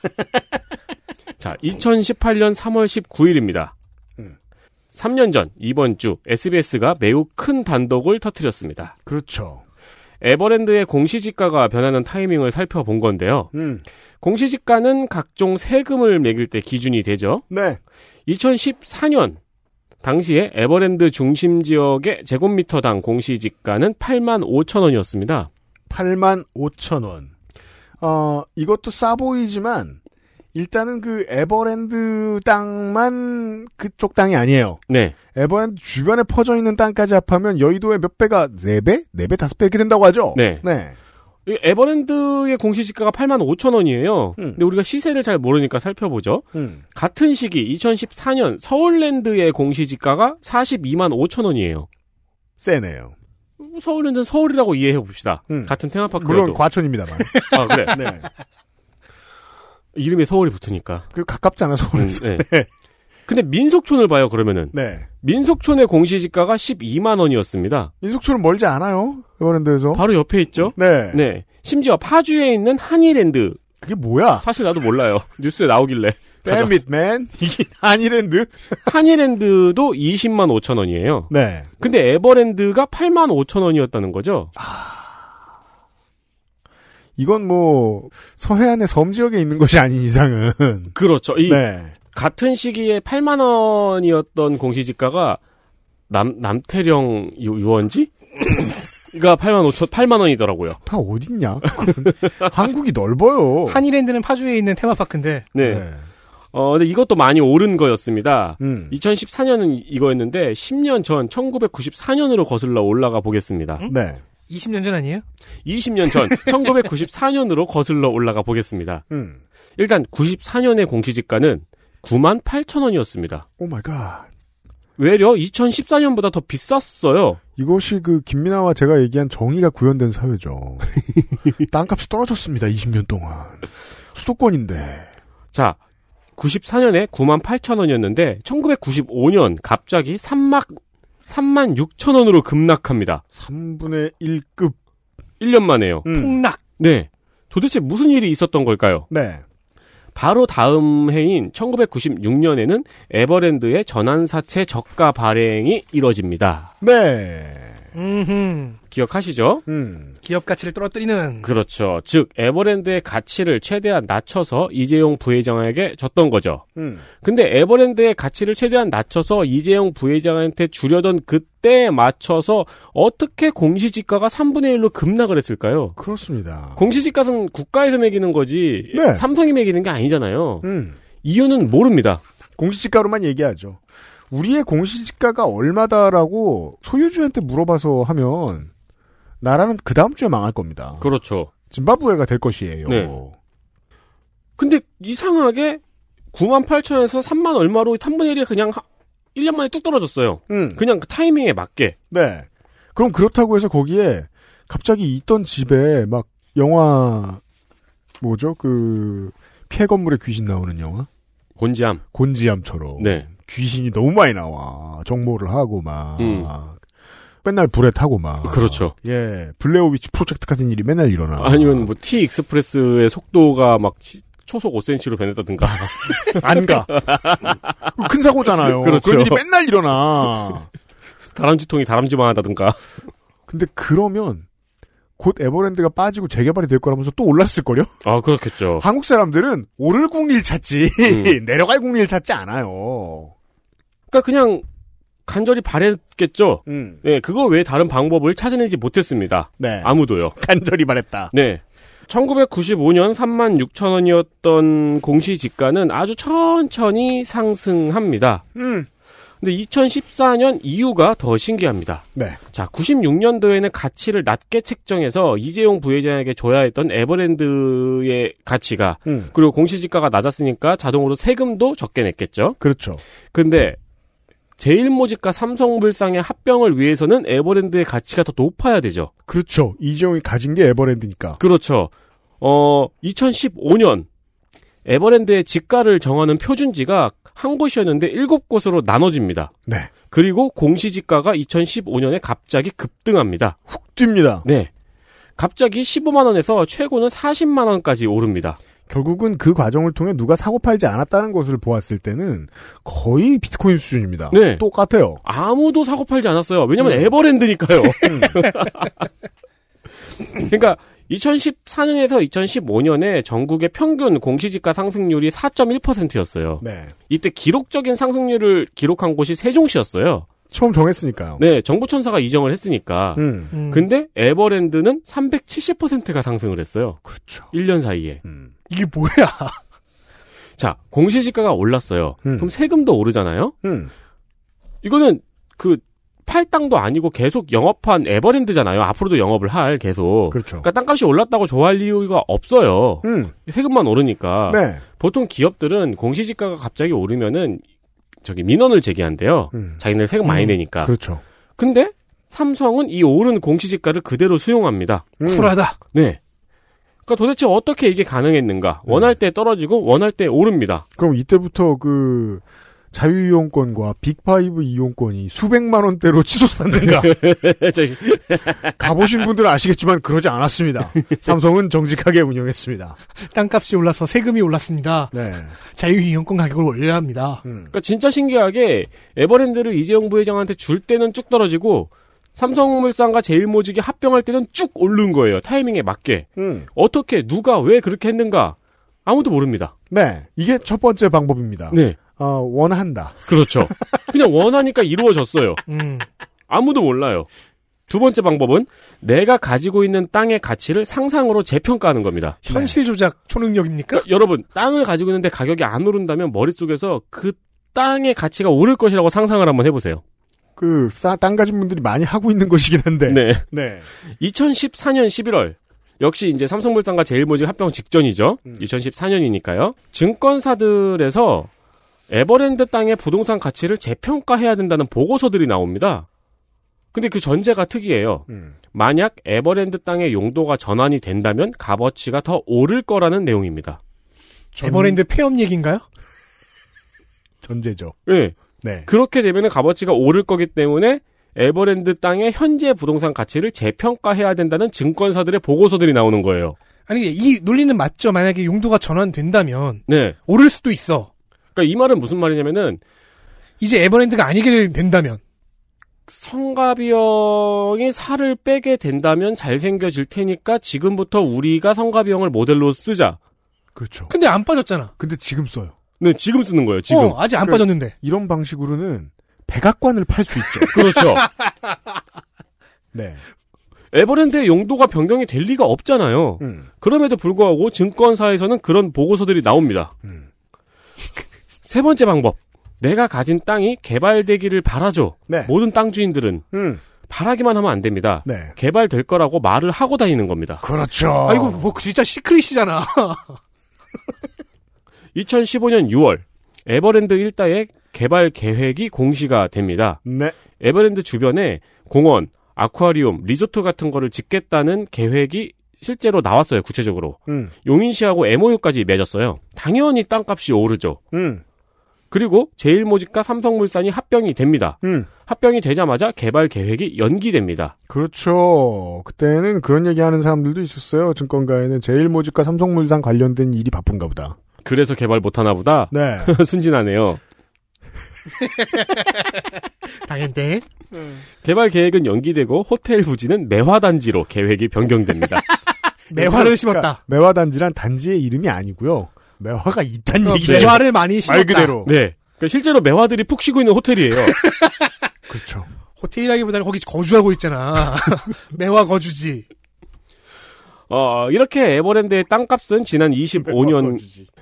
자, 이천십팔 년 삼월 십구일입니다. 음. 삼 년 전 이번 주 에스비에스가 매우 큰 단독을 터뜨렸습니다. 그렇죠. 에버랜드의 공시지가가 변하는 타이밍을 살펴본 건데요. 음. 공시지가는 각종 세금을 매길 때 기준이 되죠. 네. 이천십사 년 당시에 에버랜드 중심 지역의 제곱미터당 공시지가는 팔만 오천 원이었습니다. 팔만 오천 원. 어, 이것도 싸 보이지만 일단은 그 에버랜드 땅만 그쪽 땅이 아니에요. 네. 에버랜드 주변에 퍼져 있는 땅까지 합하면 여의도의 몇 배가 네 배? 네 배, 다섯 배 이렇게 된다고 하죠? 네. 네. 에버랜드의 공시지가가 팔만 오천 원이에요. 음. 근데 우리가 시세를 잘 모르니까 살펴보죠. 음. 같은 시기 이천십사 년 서울랜드의 공시지가가 사십이만 오천 원이에요. 세네요. 서울랜드는 서울이라고 이해해 봅시다. 음. 같은 테마파크라도. 물론 과천입니다만. 아, 그래? 네. 이름에 서울이 붙으니까. 그 가깝잖아, 서울에서. 음, 네. 네. 근데 민속촌을 봐요, 그러면은. 네. 민속촌의 공시지가가 십이만 원이었습니다. 민속촌은 멀지 않아요, 에버랜드에서. 바로 옆에 있죠? 네. 네. 심지어 파주에 있는 하니랜드. 그게 뭐야? 사실 나도 몰라요. 뉴스에 나오길래. 뱀밋맨? 이게 하니랜드? 하니랜드도 이십만 오천 원이에요. 네. 근데 에버랜드가 팔만 오천 원이었다는 거죠? 아. 이건 뭐 서해안의 섬 지역에 있는 것이 아닌 이상은 그렇죠. 이 네. 같은 시기에 팔만 원이었던 공시지가가 남 남태령 유원지가 팔만 오천 팔만 원이더라고요. 다 어딨냐? 한국이 넓어요. 한일랜드는 파주에 있는 테마파크인데. 네. 네. 어 근데 이것도 많이 오른 거였습니다. 음. 이천십사 년은 이거였는데 십 년 전 천구백구십사 년으로 거슬러 올라가 보겠습니다. 네. 이십 년 전 아니에요? 이십 년 전 천구백구십사 년으로 거슬러 올라가 보겠습니다. 음. 일단 구십사 년의 공시지가는 구만 팔천 원이었습니다. 오 마이 갓. 외려 이천십사 년보다 더 비쌌어요. 이것이 그 김민아와 제가 얘기한 정의가 구현된 사회죠. 땅값이 떨어졌습니다. 이십 년 동안. 수도권인데. 자, 구십사 년에 구만 팔천 원이었는데 천구백구십오 년 갑자기 삼만 육천 원으로 급락합니다. 삼분의 일급. 일 년 만에요. 음. 폭락. 네. 도대체 무슨 일이 있었던 걸까요? 네. 바로 다음 해인 천구백구십육 년에는 에버랜드의 전환사채 저가 발행이 이뤄집니다. 네. 음흠. 기억하시죠? 음. 기업 가치를 떨어뜨리는. 그렇죠. 즉 에버랜드의 가치를 최대한 낮춰서 이재용 부회장에게 줬던 거죠. 음. 근데 에버랜드의 가치를 최대한 낮춰서 이재용 부회장한테 주려던 그때에 맞춰서 어떻게 공시지가가 삼분의 일로 급락을 했을까요? 그렇습니다. 공시지가는 국가에서 매기는 거지 네. 삼성이 매기는 게 아니잖아요. 음. 이유는 모릅니다. 공시지가로만 얘기하죠. 우리의 공시지가가 얼마다라고 소유주한테 물어봐서 하면 나라는 그 다음 주에 망할 겁니다. 그렇죠. 짐바브웨가 될 것이에요. 네. 근데 이상하게 구만 팔천에서 삼만 얼마로 삼분의 일이 그냥 일 년 만에 뚝 떨어졌어요. 음. 그냥 그 타이밍에 맞게. 네. 그럼 그렇다고 해서 거기에 갑자기 있던 집에 막 영화 뭐죠? 그 피해 건물에 귀신 나오는 영화? 곤지암. 곤지암처럼. 네. 귀신이 너무 많이 나와. 정모를 하고 막. 음. 맨날 불에 타고 막. 그렇죠. 예. 블레어위치 프로젝트 같은 일이 맨날 일어나. 아니면 뭐 T익스프레스의 속도가 막 초속 오 센티미터로 변했다든가. 안 가. 큰 사고잖아요. 그렇죠. 그런 일이 맨날 일어나. 다람쥐통이 다람쥐만 하다든가. 근데 그러면 곧 에버랜드가 빠지고 재개발이 될 거라면서 또 올랐을걸요? 아, 그렇겠죠. 한국 사람들은 오를 국리를 찾지 음. 내려갈 국리를 찾지 않아요. 그러니까 그냥 간절히 바랬겠죠. 음. 네, 그거 외에 다른 방법을 찾아내지 못했습니다. 네. 아무도요. 간절히 바랬다. 네. 천구백구십오 년 삼만 육천 원이었던 공시지가는 아주 천천히 상승합니다. 음. 근데 이천십사 년 이유가 더 신기합니다. 네. 자, 구십육 년도에는 가치를 낮게 책정해서 이재용 부회장에게 줘야 했던 에버랜드의 가치가 음. 그리고 공시지가가 낮았으니까 자동으로 세금도 적게 냈겠죠. 그렇죠. 근데 제일모직과 삼성물산의 합병을 위해서는 에버랜드의 가치가 더 높아야 되죠. 그렇죠. 이재용이 가진 게 에버랜드니까. 그렇죠. 어, 이천십오 년 에버랜드의 지가를 정하는 표준지가 한 곳이었는데 일곱 곳으로 나눠집니다. 네. 그리고 공시지가가 이천십오 년에 갑자기 급등합니다. 훅 뜁니다. 네. 갑자기 십오만 원에서 최고는 사십만 원까지 오릅니다. 결국은 그 과정을 통해 누가 사고 팔지 않았다는 것을 보았을 때는 거의 비트코인 수준입니다. 네. 똑같아요. 아무도 사고 팔지 않았어요. 왜냐면 음. 에버랜드니까요. 음. 그러니까 이천십사 년에서 이천십오 년에 전국의 평균 공시지가 상승률이 사 점 일 퍼센트였어요. 네. 이때 기록적인 상승률을 기록한 곳이 세종시였어요. 처음 정했으니까요. 네, 정부천사가 이정을 했으니까. 음. 음. 근데 에버랜드는 삼백칠십 퍼센트가 상승을 했어요. 그렇죠. 일 년 사이에. 음. 이게 뭐야? 자, 공시지가가 올랐어요. 음. 그럼 세금도 오르잖아요. 음. 이거는 그 팔 당도 아니고 계속 영업한 에버랜드잖아요. 앞으로도 영업을 할 계속. 그렇죠. 그러니까 땅값이 올랐다고 좋아할 이유가 없어요. 음. 세금만 오르니까. 네. 보통 기업들은 공시지가가 갑자기 오르면은 저기 민원을 제기한대요. 음. 자기네 세금 많이 음. 내니까. 그렇죠. 근데 삼성은 이 오른 공시지가를 그대로 수용합니다. 음. 쿨하다. 네. 그러니까 도대체 어떻게 이게 가능했는가? 음. 원할 때 떨어지고 원할 때 오릅니다. 그럼 이때부터 그 자유이용권과 빅파이브 이용권이 수백만 원대로 치솟았는가. 가보신 분들은 아시겠지만 그러지 않았습니다. 삼성은 정직하게 운영했습니다. 땅값이 올라서 세금이 올랐습니다. 네. 자유이용권 가격을 올려야 합니다. 음. 그러니까 진짜 신기하게 에버랜드를 이재용 부회장한테 줄 때는 쭉 떨어지고 삼성물산과 제일모직이 합병할 때는 쭉 오른 거예요. 타이밍에 맞게. 음. 어떻게 누가 왜 그렇게 했는가 아무도 모릅니다. 네, 이게 첫 번째 방법입니다. 네. 어, 원한다. 그렇죠. 그냥 원하니까 이루어졌어요. 음. 아무도 몰라요. 두 번째 방법은 내가 가지고 있는 땅의 가치를 상상으로 재평가하는 겁니다. 현실 조작 초능력입니까? 여러분, 땅을 가지고 있는데 가격이 안 오른다면 머릿속에서 그 땅의 가치가 오를 것이라고 상상을 한번 해보세요. 그 싸 땅 가진 분들이 많이 하고 있는 것이긴 한데. 네. 네. 이천십사 년 십일월. 역시 이제 삼성물산과 제일모직 합병 직전이죠. 음. 이천십사 년이니까요. 증권사들에서 에버랜드 땅의 부동산 가치를 재평가해야 된다는 보고서들이 나옵니다. 근데 그 전제가 특이해요. 음. 만약 에버랜드 땅의 용도가 전환이 된다면 값어치가 더 오를 거라는 내용입니다. 전... 에버랜드 폐업 얘기인가요? 전제죠. 네. 네. 그렇게 되면 값어치가 오를 거기 때문에 에버랜드 땅의 현재 부동산 가치를 재평가해야 된다는 증권사들의 보고서들이 나오는 거예요. 아니, 이 논리는 맞죠. 만약에 용도가 전환된다면. 네. 오를 수도 있어. 그러니까 이 말은 무슨 말이냐면은 이제 에버랜드가 아니게 된다면. 성가비 형이 살을 빼게 된다면 잘생겨질 테니까 지금부터 우리가 성가비 형을 모델로 쓰자. 그렇죠. 근데 안 빠졌잖아. 근데 지금 써요. 네, 지금 쓰는 거예요, 지금. 어, 아직 안 그러니까 빠졌는데. 이런 방식으로는 백악관을 팔 수 있죠. 그렇죠. 네. 에버랜드의 용도가 변경이 될 리가 없잖아요. 음. 그럼에도 불구하고 증권사에서는 그런 보고서들이 나옵니다. 음. 세 번째 방법. 내가 가진 땅이 개발되기를 바라죠. 네. 모든 땅 주인들은. 음. 바라기만 하면 안 됩니다. 네. 개발될 거라고 말을 하고 다니는 겁니다. 그렇죠. 아, 이거 뭐 진짜 시크릿이잖아. 이천십오 년 유월. 에버랜드 일대의 개발 계획이 공시가 됩니다. 네. 에버랜드 주변에 공원, 아쿠아리움, 리조트 같은 거를 짓겠다는 계획이 실제로 나왔어요. 구체적으로. 음. 용인시하고 엠오유까지 맺었어요. 당연히 땅값이 오르죠. 음. 그리고 제일모직과 삼성물산이 합병이 됩니다. 음. 합병이 되자마자 개발 계획이 연기됩니다. 그렇죠. 그때는 그런 얘기하는 사람들도 있었어요. 증권가에는 제일모직과 삼성물산 관련된 일이 바쁜가 보다. 그래서 개발 못하나 보다. 네. 순진하네요. 당연데. 음. 개발 계획은 연기되고 호텔 부지는 매화단지로 계획이 변경됩니다. 매화를 심었다. 매화단지란 단지의 이름이 아니고요. 매화가 있다는 어, 얘기죠. 매화를 네. 많이 심었다. 말 그대로. 네. 그러니까 실제로 매화들이 푹 쉬고 있는 호텔이에요. 그렇죠. 호텔이라기보다는 거기 거주하고 있잖아. 매화 거주지. 어, 이렇게 에버랜드의 땅값은 지난 이십오 년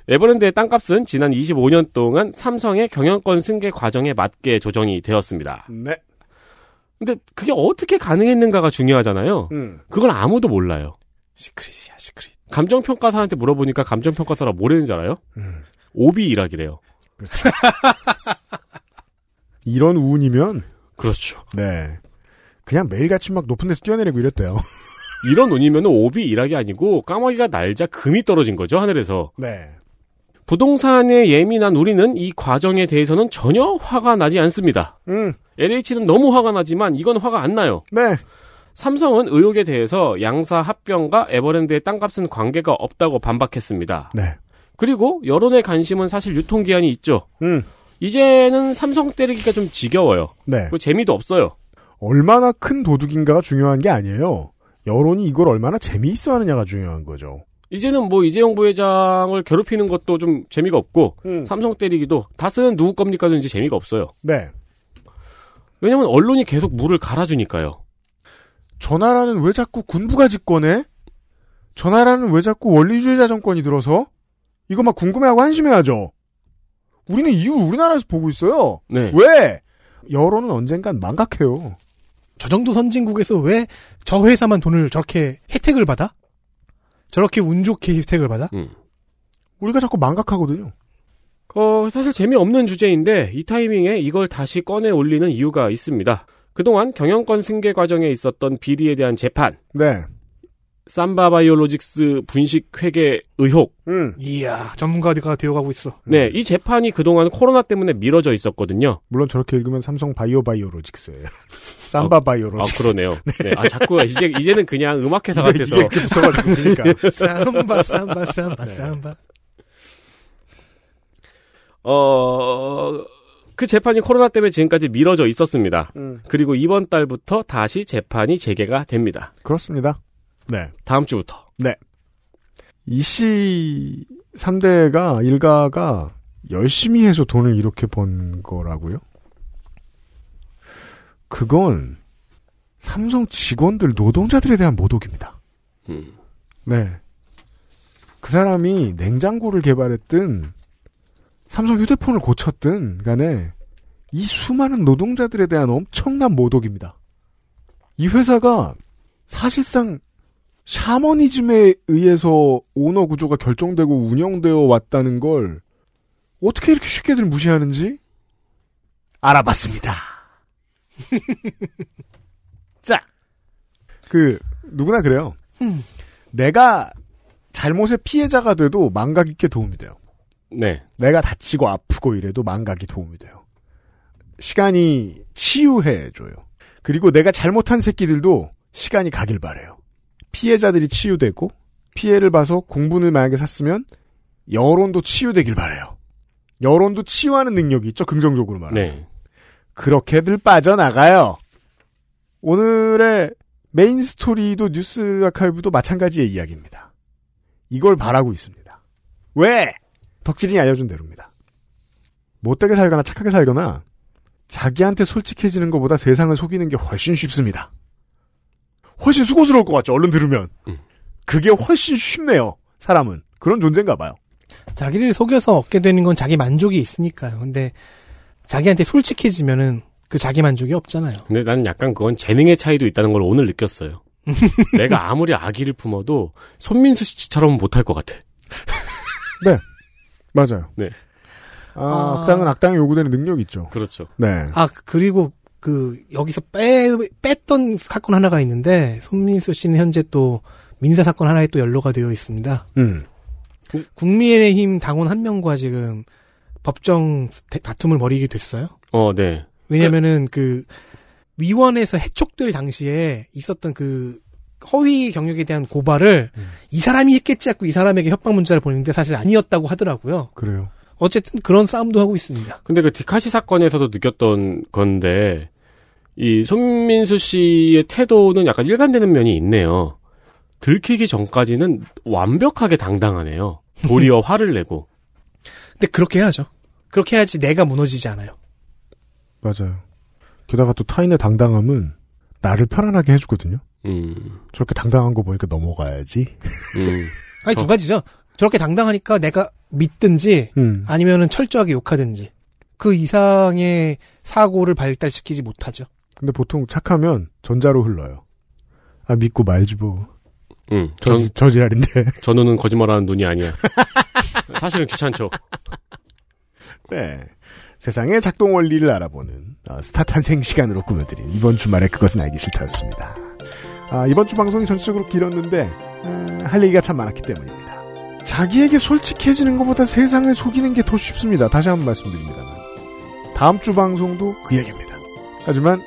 에버랜드의 땅값은 지난 이십오 년 동안 삼성의 경영권 승계 과정에 맞게 조정이 되었습니다. 네. 근데 그게 어떻게 가능했는가가 중요하잖아요. 음. 그걸 아무도 몰라요. 시크릿이야, 시크릿. 감정평가사한테 물어보니까 감정평가사가 뭐라는지 알아요? 음. 오비일학이래요. 그렇죠. 이런 운이면 그렇죠. 네. 그냥 매일같이 막 높은 데서 뛰어내리고 이랬대요. 이런 운이면 오비일학이 아니고 까마귀가 날자 금이 떨어진 거죠, 하늘에서. 네. 부동산에 예민한 우리는 이 과정에 대해서는 전혀 화가 나지 않습니다. 음. 엘에이치는 너무 화가 나지만 이건 화가 안 나요. 네. 삼성은 의혹에 대해서 양사 합병과 에버랜드의 땅값은 관계가 없다고 반박했습니다. 네. 그리고 여론의 관심은 사실 유통기한이 있죠. 음. 이제는 삼성 때리기가 좀 지겨워요. 네. 재미도 없어요. 얼마나 큰 도둑인가가 중요한 게 아니에요. 여론이 이걸 얼마나 재미있어 하느냐가 중요한 거죠. 이제는 뭐 이재용 부회장을 괴롭히는 것도 좀 재미가 없고 음. 삼성 때리기도 다스는 누구 겁니까도 이제 재미가 없어요. 네. 왜냐하면 언론이 계속 물을 갈아주니까요. 저 나라는 왜 자꾸 군부가 집권해? 저 나라는 왜 자꾸 원리주의자 정권이 들어서? 이거 막 궁금해하고 한심해하죠. 우리는 이유 우리나라에서 보고 있어요. 네. 왜? 여론은 언젠간 망각해요. 저 정도 선진국에서 왜 저 회사만 돈을 저렇게 혜택을 받아? 저렇게 운 좋게 혜택을 받아? 음. 우리가 자꾸 망각하거든요. 어, 사실 재미없는 주제인데 이 타이밍에 이걸 다시 꺼내 올리는 이유가 있습니다. 그동안 경영권 승계 과정에 있었던 비리에 대한 재판. 네. 삼바바이오로직스 분식 회계 의혹. 음. 이야, 전문가가 되어가고 있어. 네, 이 재판이 그동안 코로나 때문에 미뤄져 있었거든요. 물론 저렇게 읽으면 삼성 바이오바이오로직스예요. 삼바바이오로직스. 아, 아 그러네요. 네, 아 자꾸 이제 이제는 그냥 음악회사 같아서 이렇게 붙어가지고 그러니까. 삼바 삼바 삼바 삼바. 어. 그 재판이 코로나 때문에 지금까지 미뤄져 있었습니다. 음. 그리고 이번 달부터 다시 재판이 재개가 됩니다. 그렇습니다. 네. 다음 주부터. 네. 이씨 삼 대가, 일가가 열심히 해서 돈을 이렇게 번 거라고요? 그건 삼성 직원들, 노동자들에 대한 모독입니다. 음. 네. 그 사람이 냉장고를 개발했든 삼성 휴대폰을 고쳤든 간에 이 수많은 노동자들에 대한 엄청난 모독입니다. 이 회사가 사실상 샤머니즘에 의해서 오너 구조가 결정되고 운영되어 왔다는 걸 어떻게 이렇게 쉽게들 무시하는지 알아봤습니다. 자, 그 누구나 그래요. 음. 내가 잘못의 피해자가 돼도 망각 있게 도움이 돼요. 네. 내가 다치고 아프고 이래도 망각이 도움이 돼요. 시간이 치유해줘요. 그리고 내가 잘못한 새끼들도 시간이 가길 바래요. 피해자들이 치유되고 피해를 봐서 공분을 만약에 샀으면 여론도 치유되길 바래요. 여론도 치유하는 능력이 있죠. 긍정적으로 말하면. 네. 그렇게들 빠져나가요. 오늘의 메인 스토리도 뉴스 아카이브도 마찬가지의 이야기입니다. 이걸 바라고 있습니다. 왜? 덕질인이 알려준 대로입니다. 못되게 살거나 착하게 살거나 자기한테 솔직해지는 것보다 세상을 속이는 게 훨씬 쉽습니다. 훨씬 수고스러울 것 같죠. 얼른 들으면. 음. 그게 훨씬 쉽네요. 사람은. 그런 존재인가 봐요. 자기를 속여서 얻게 되는 건 자기 만족이 있으니까요. 근데 자기한테 솔직해지면은 그 자기 만족이 없잖아요. 근데 나는 약간 그건 재능의 차이도 있다는 걸 오늘 느꼈어요. 내가 아무리 아기를 품어도 손민수 씨처럼 못할 것 같아. 네. 맞아요. 네. 아, 악당은 악당이 요구되는 능력이 있죠. 그렇죠. 네. 아, 그리고 그 여기서 빼 뺐던 사건 하나가 있는데 손민수 씨는 현재 또 민사 사건 하나에 또 연루가 되어 있습니다. 음. 구, 국민의힘 당원 한 명과 지금 법정 다툼을 벌이게 됐어요. 어, 네. 왜냐면은 그 위원회에서 해촉될 당시에 있었던 그 허위 경력에 대한 고발을 음. 이 사람이 했겠지 하고 이 사람에게 협박 문자를 보냈는데 사실 아니었다고 하더라고요. 그래요. 어쨌든 그런 싸움도 하고 있습니다. 근데 그 디카시 사건에서도 느꼈던 건데 이 손민수 씨의 태도는 약간 일관되는 면이 있네요. 들키기 전까지는 완벽하게 당당하네요. 도리어 화를 내고. 근데 그렇게 해야죠. 그렇게 해야지 내가 무너지지 않아요. 맞아요. 게다가 또 타인의 당당함은 나를 편안하게 해주거든요. 음. 저렇게 당당한 거 보니까 넘어가야지. 음. 아니 저... 두 가지죠. 저렇게 당당하니까 내가 믿든지 음. 아니면은 철저하게 욕하든지 그 이상의 사고를 발달시키지 못하죠. 근데 보통 착하면 전자로 흘러요. 아 믿고 말지 뭐. 음. 저, 전, 저 지랄인데. 저 눈은 거짓말하는 눈이 아니야. 사실은 귀찮죠. 네. 세상의 작동 원리를 알아보는 어, 스타 탄생 시간으로 꾸며드린 이번 주말에 그것은 알기 싫다였습니다. 아, 이번 주 방송이 전체적으로 길었는데 음, 할 얘기가 참 많았기 때문입니다. 자기에게 솔직해지는 것보다 세상을 속이는 게 더 쉽습니다. 다시 한번 말씀드립니다만 다음 주 방송도 그 얘기입니다. 하지만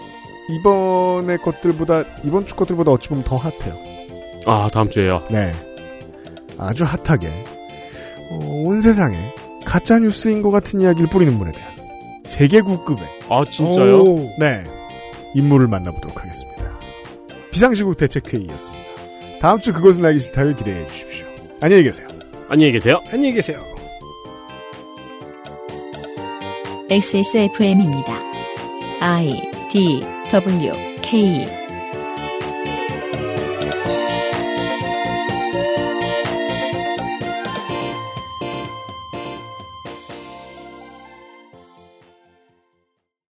이번의 것들보다 이번 주 것들보다 어찌 보면 더 핫해요. 아, 다음 주에요? 네. 아주 핫하게 어, 온 세상에 가짜 뉴스인 것 같은 이야기를 뿌리는 분에 대한 세계구급의 아 진짜요? 오. 네 인물을 만나보도록 하겠습니다. 비상시국 대책회의였습니다. 다음 주 그것은 알기 싫다를 기대해 주십시오. 안녕히 계세요. 안녕히 계세요. 안녕히 계세요. 엑스에스에프엠입니다. I, D, W, K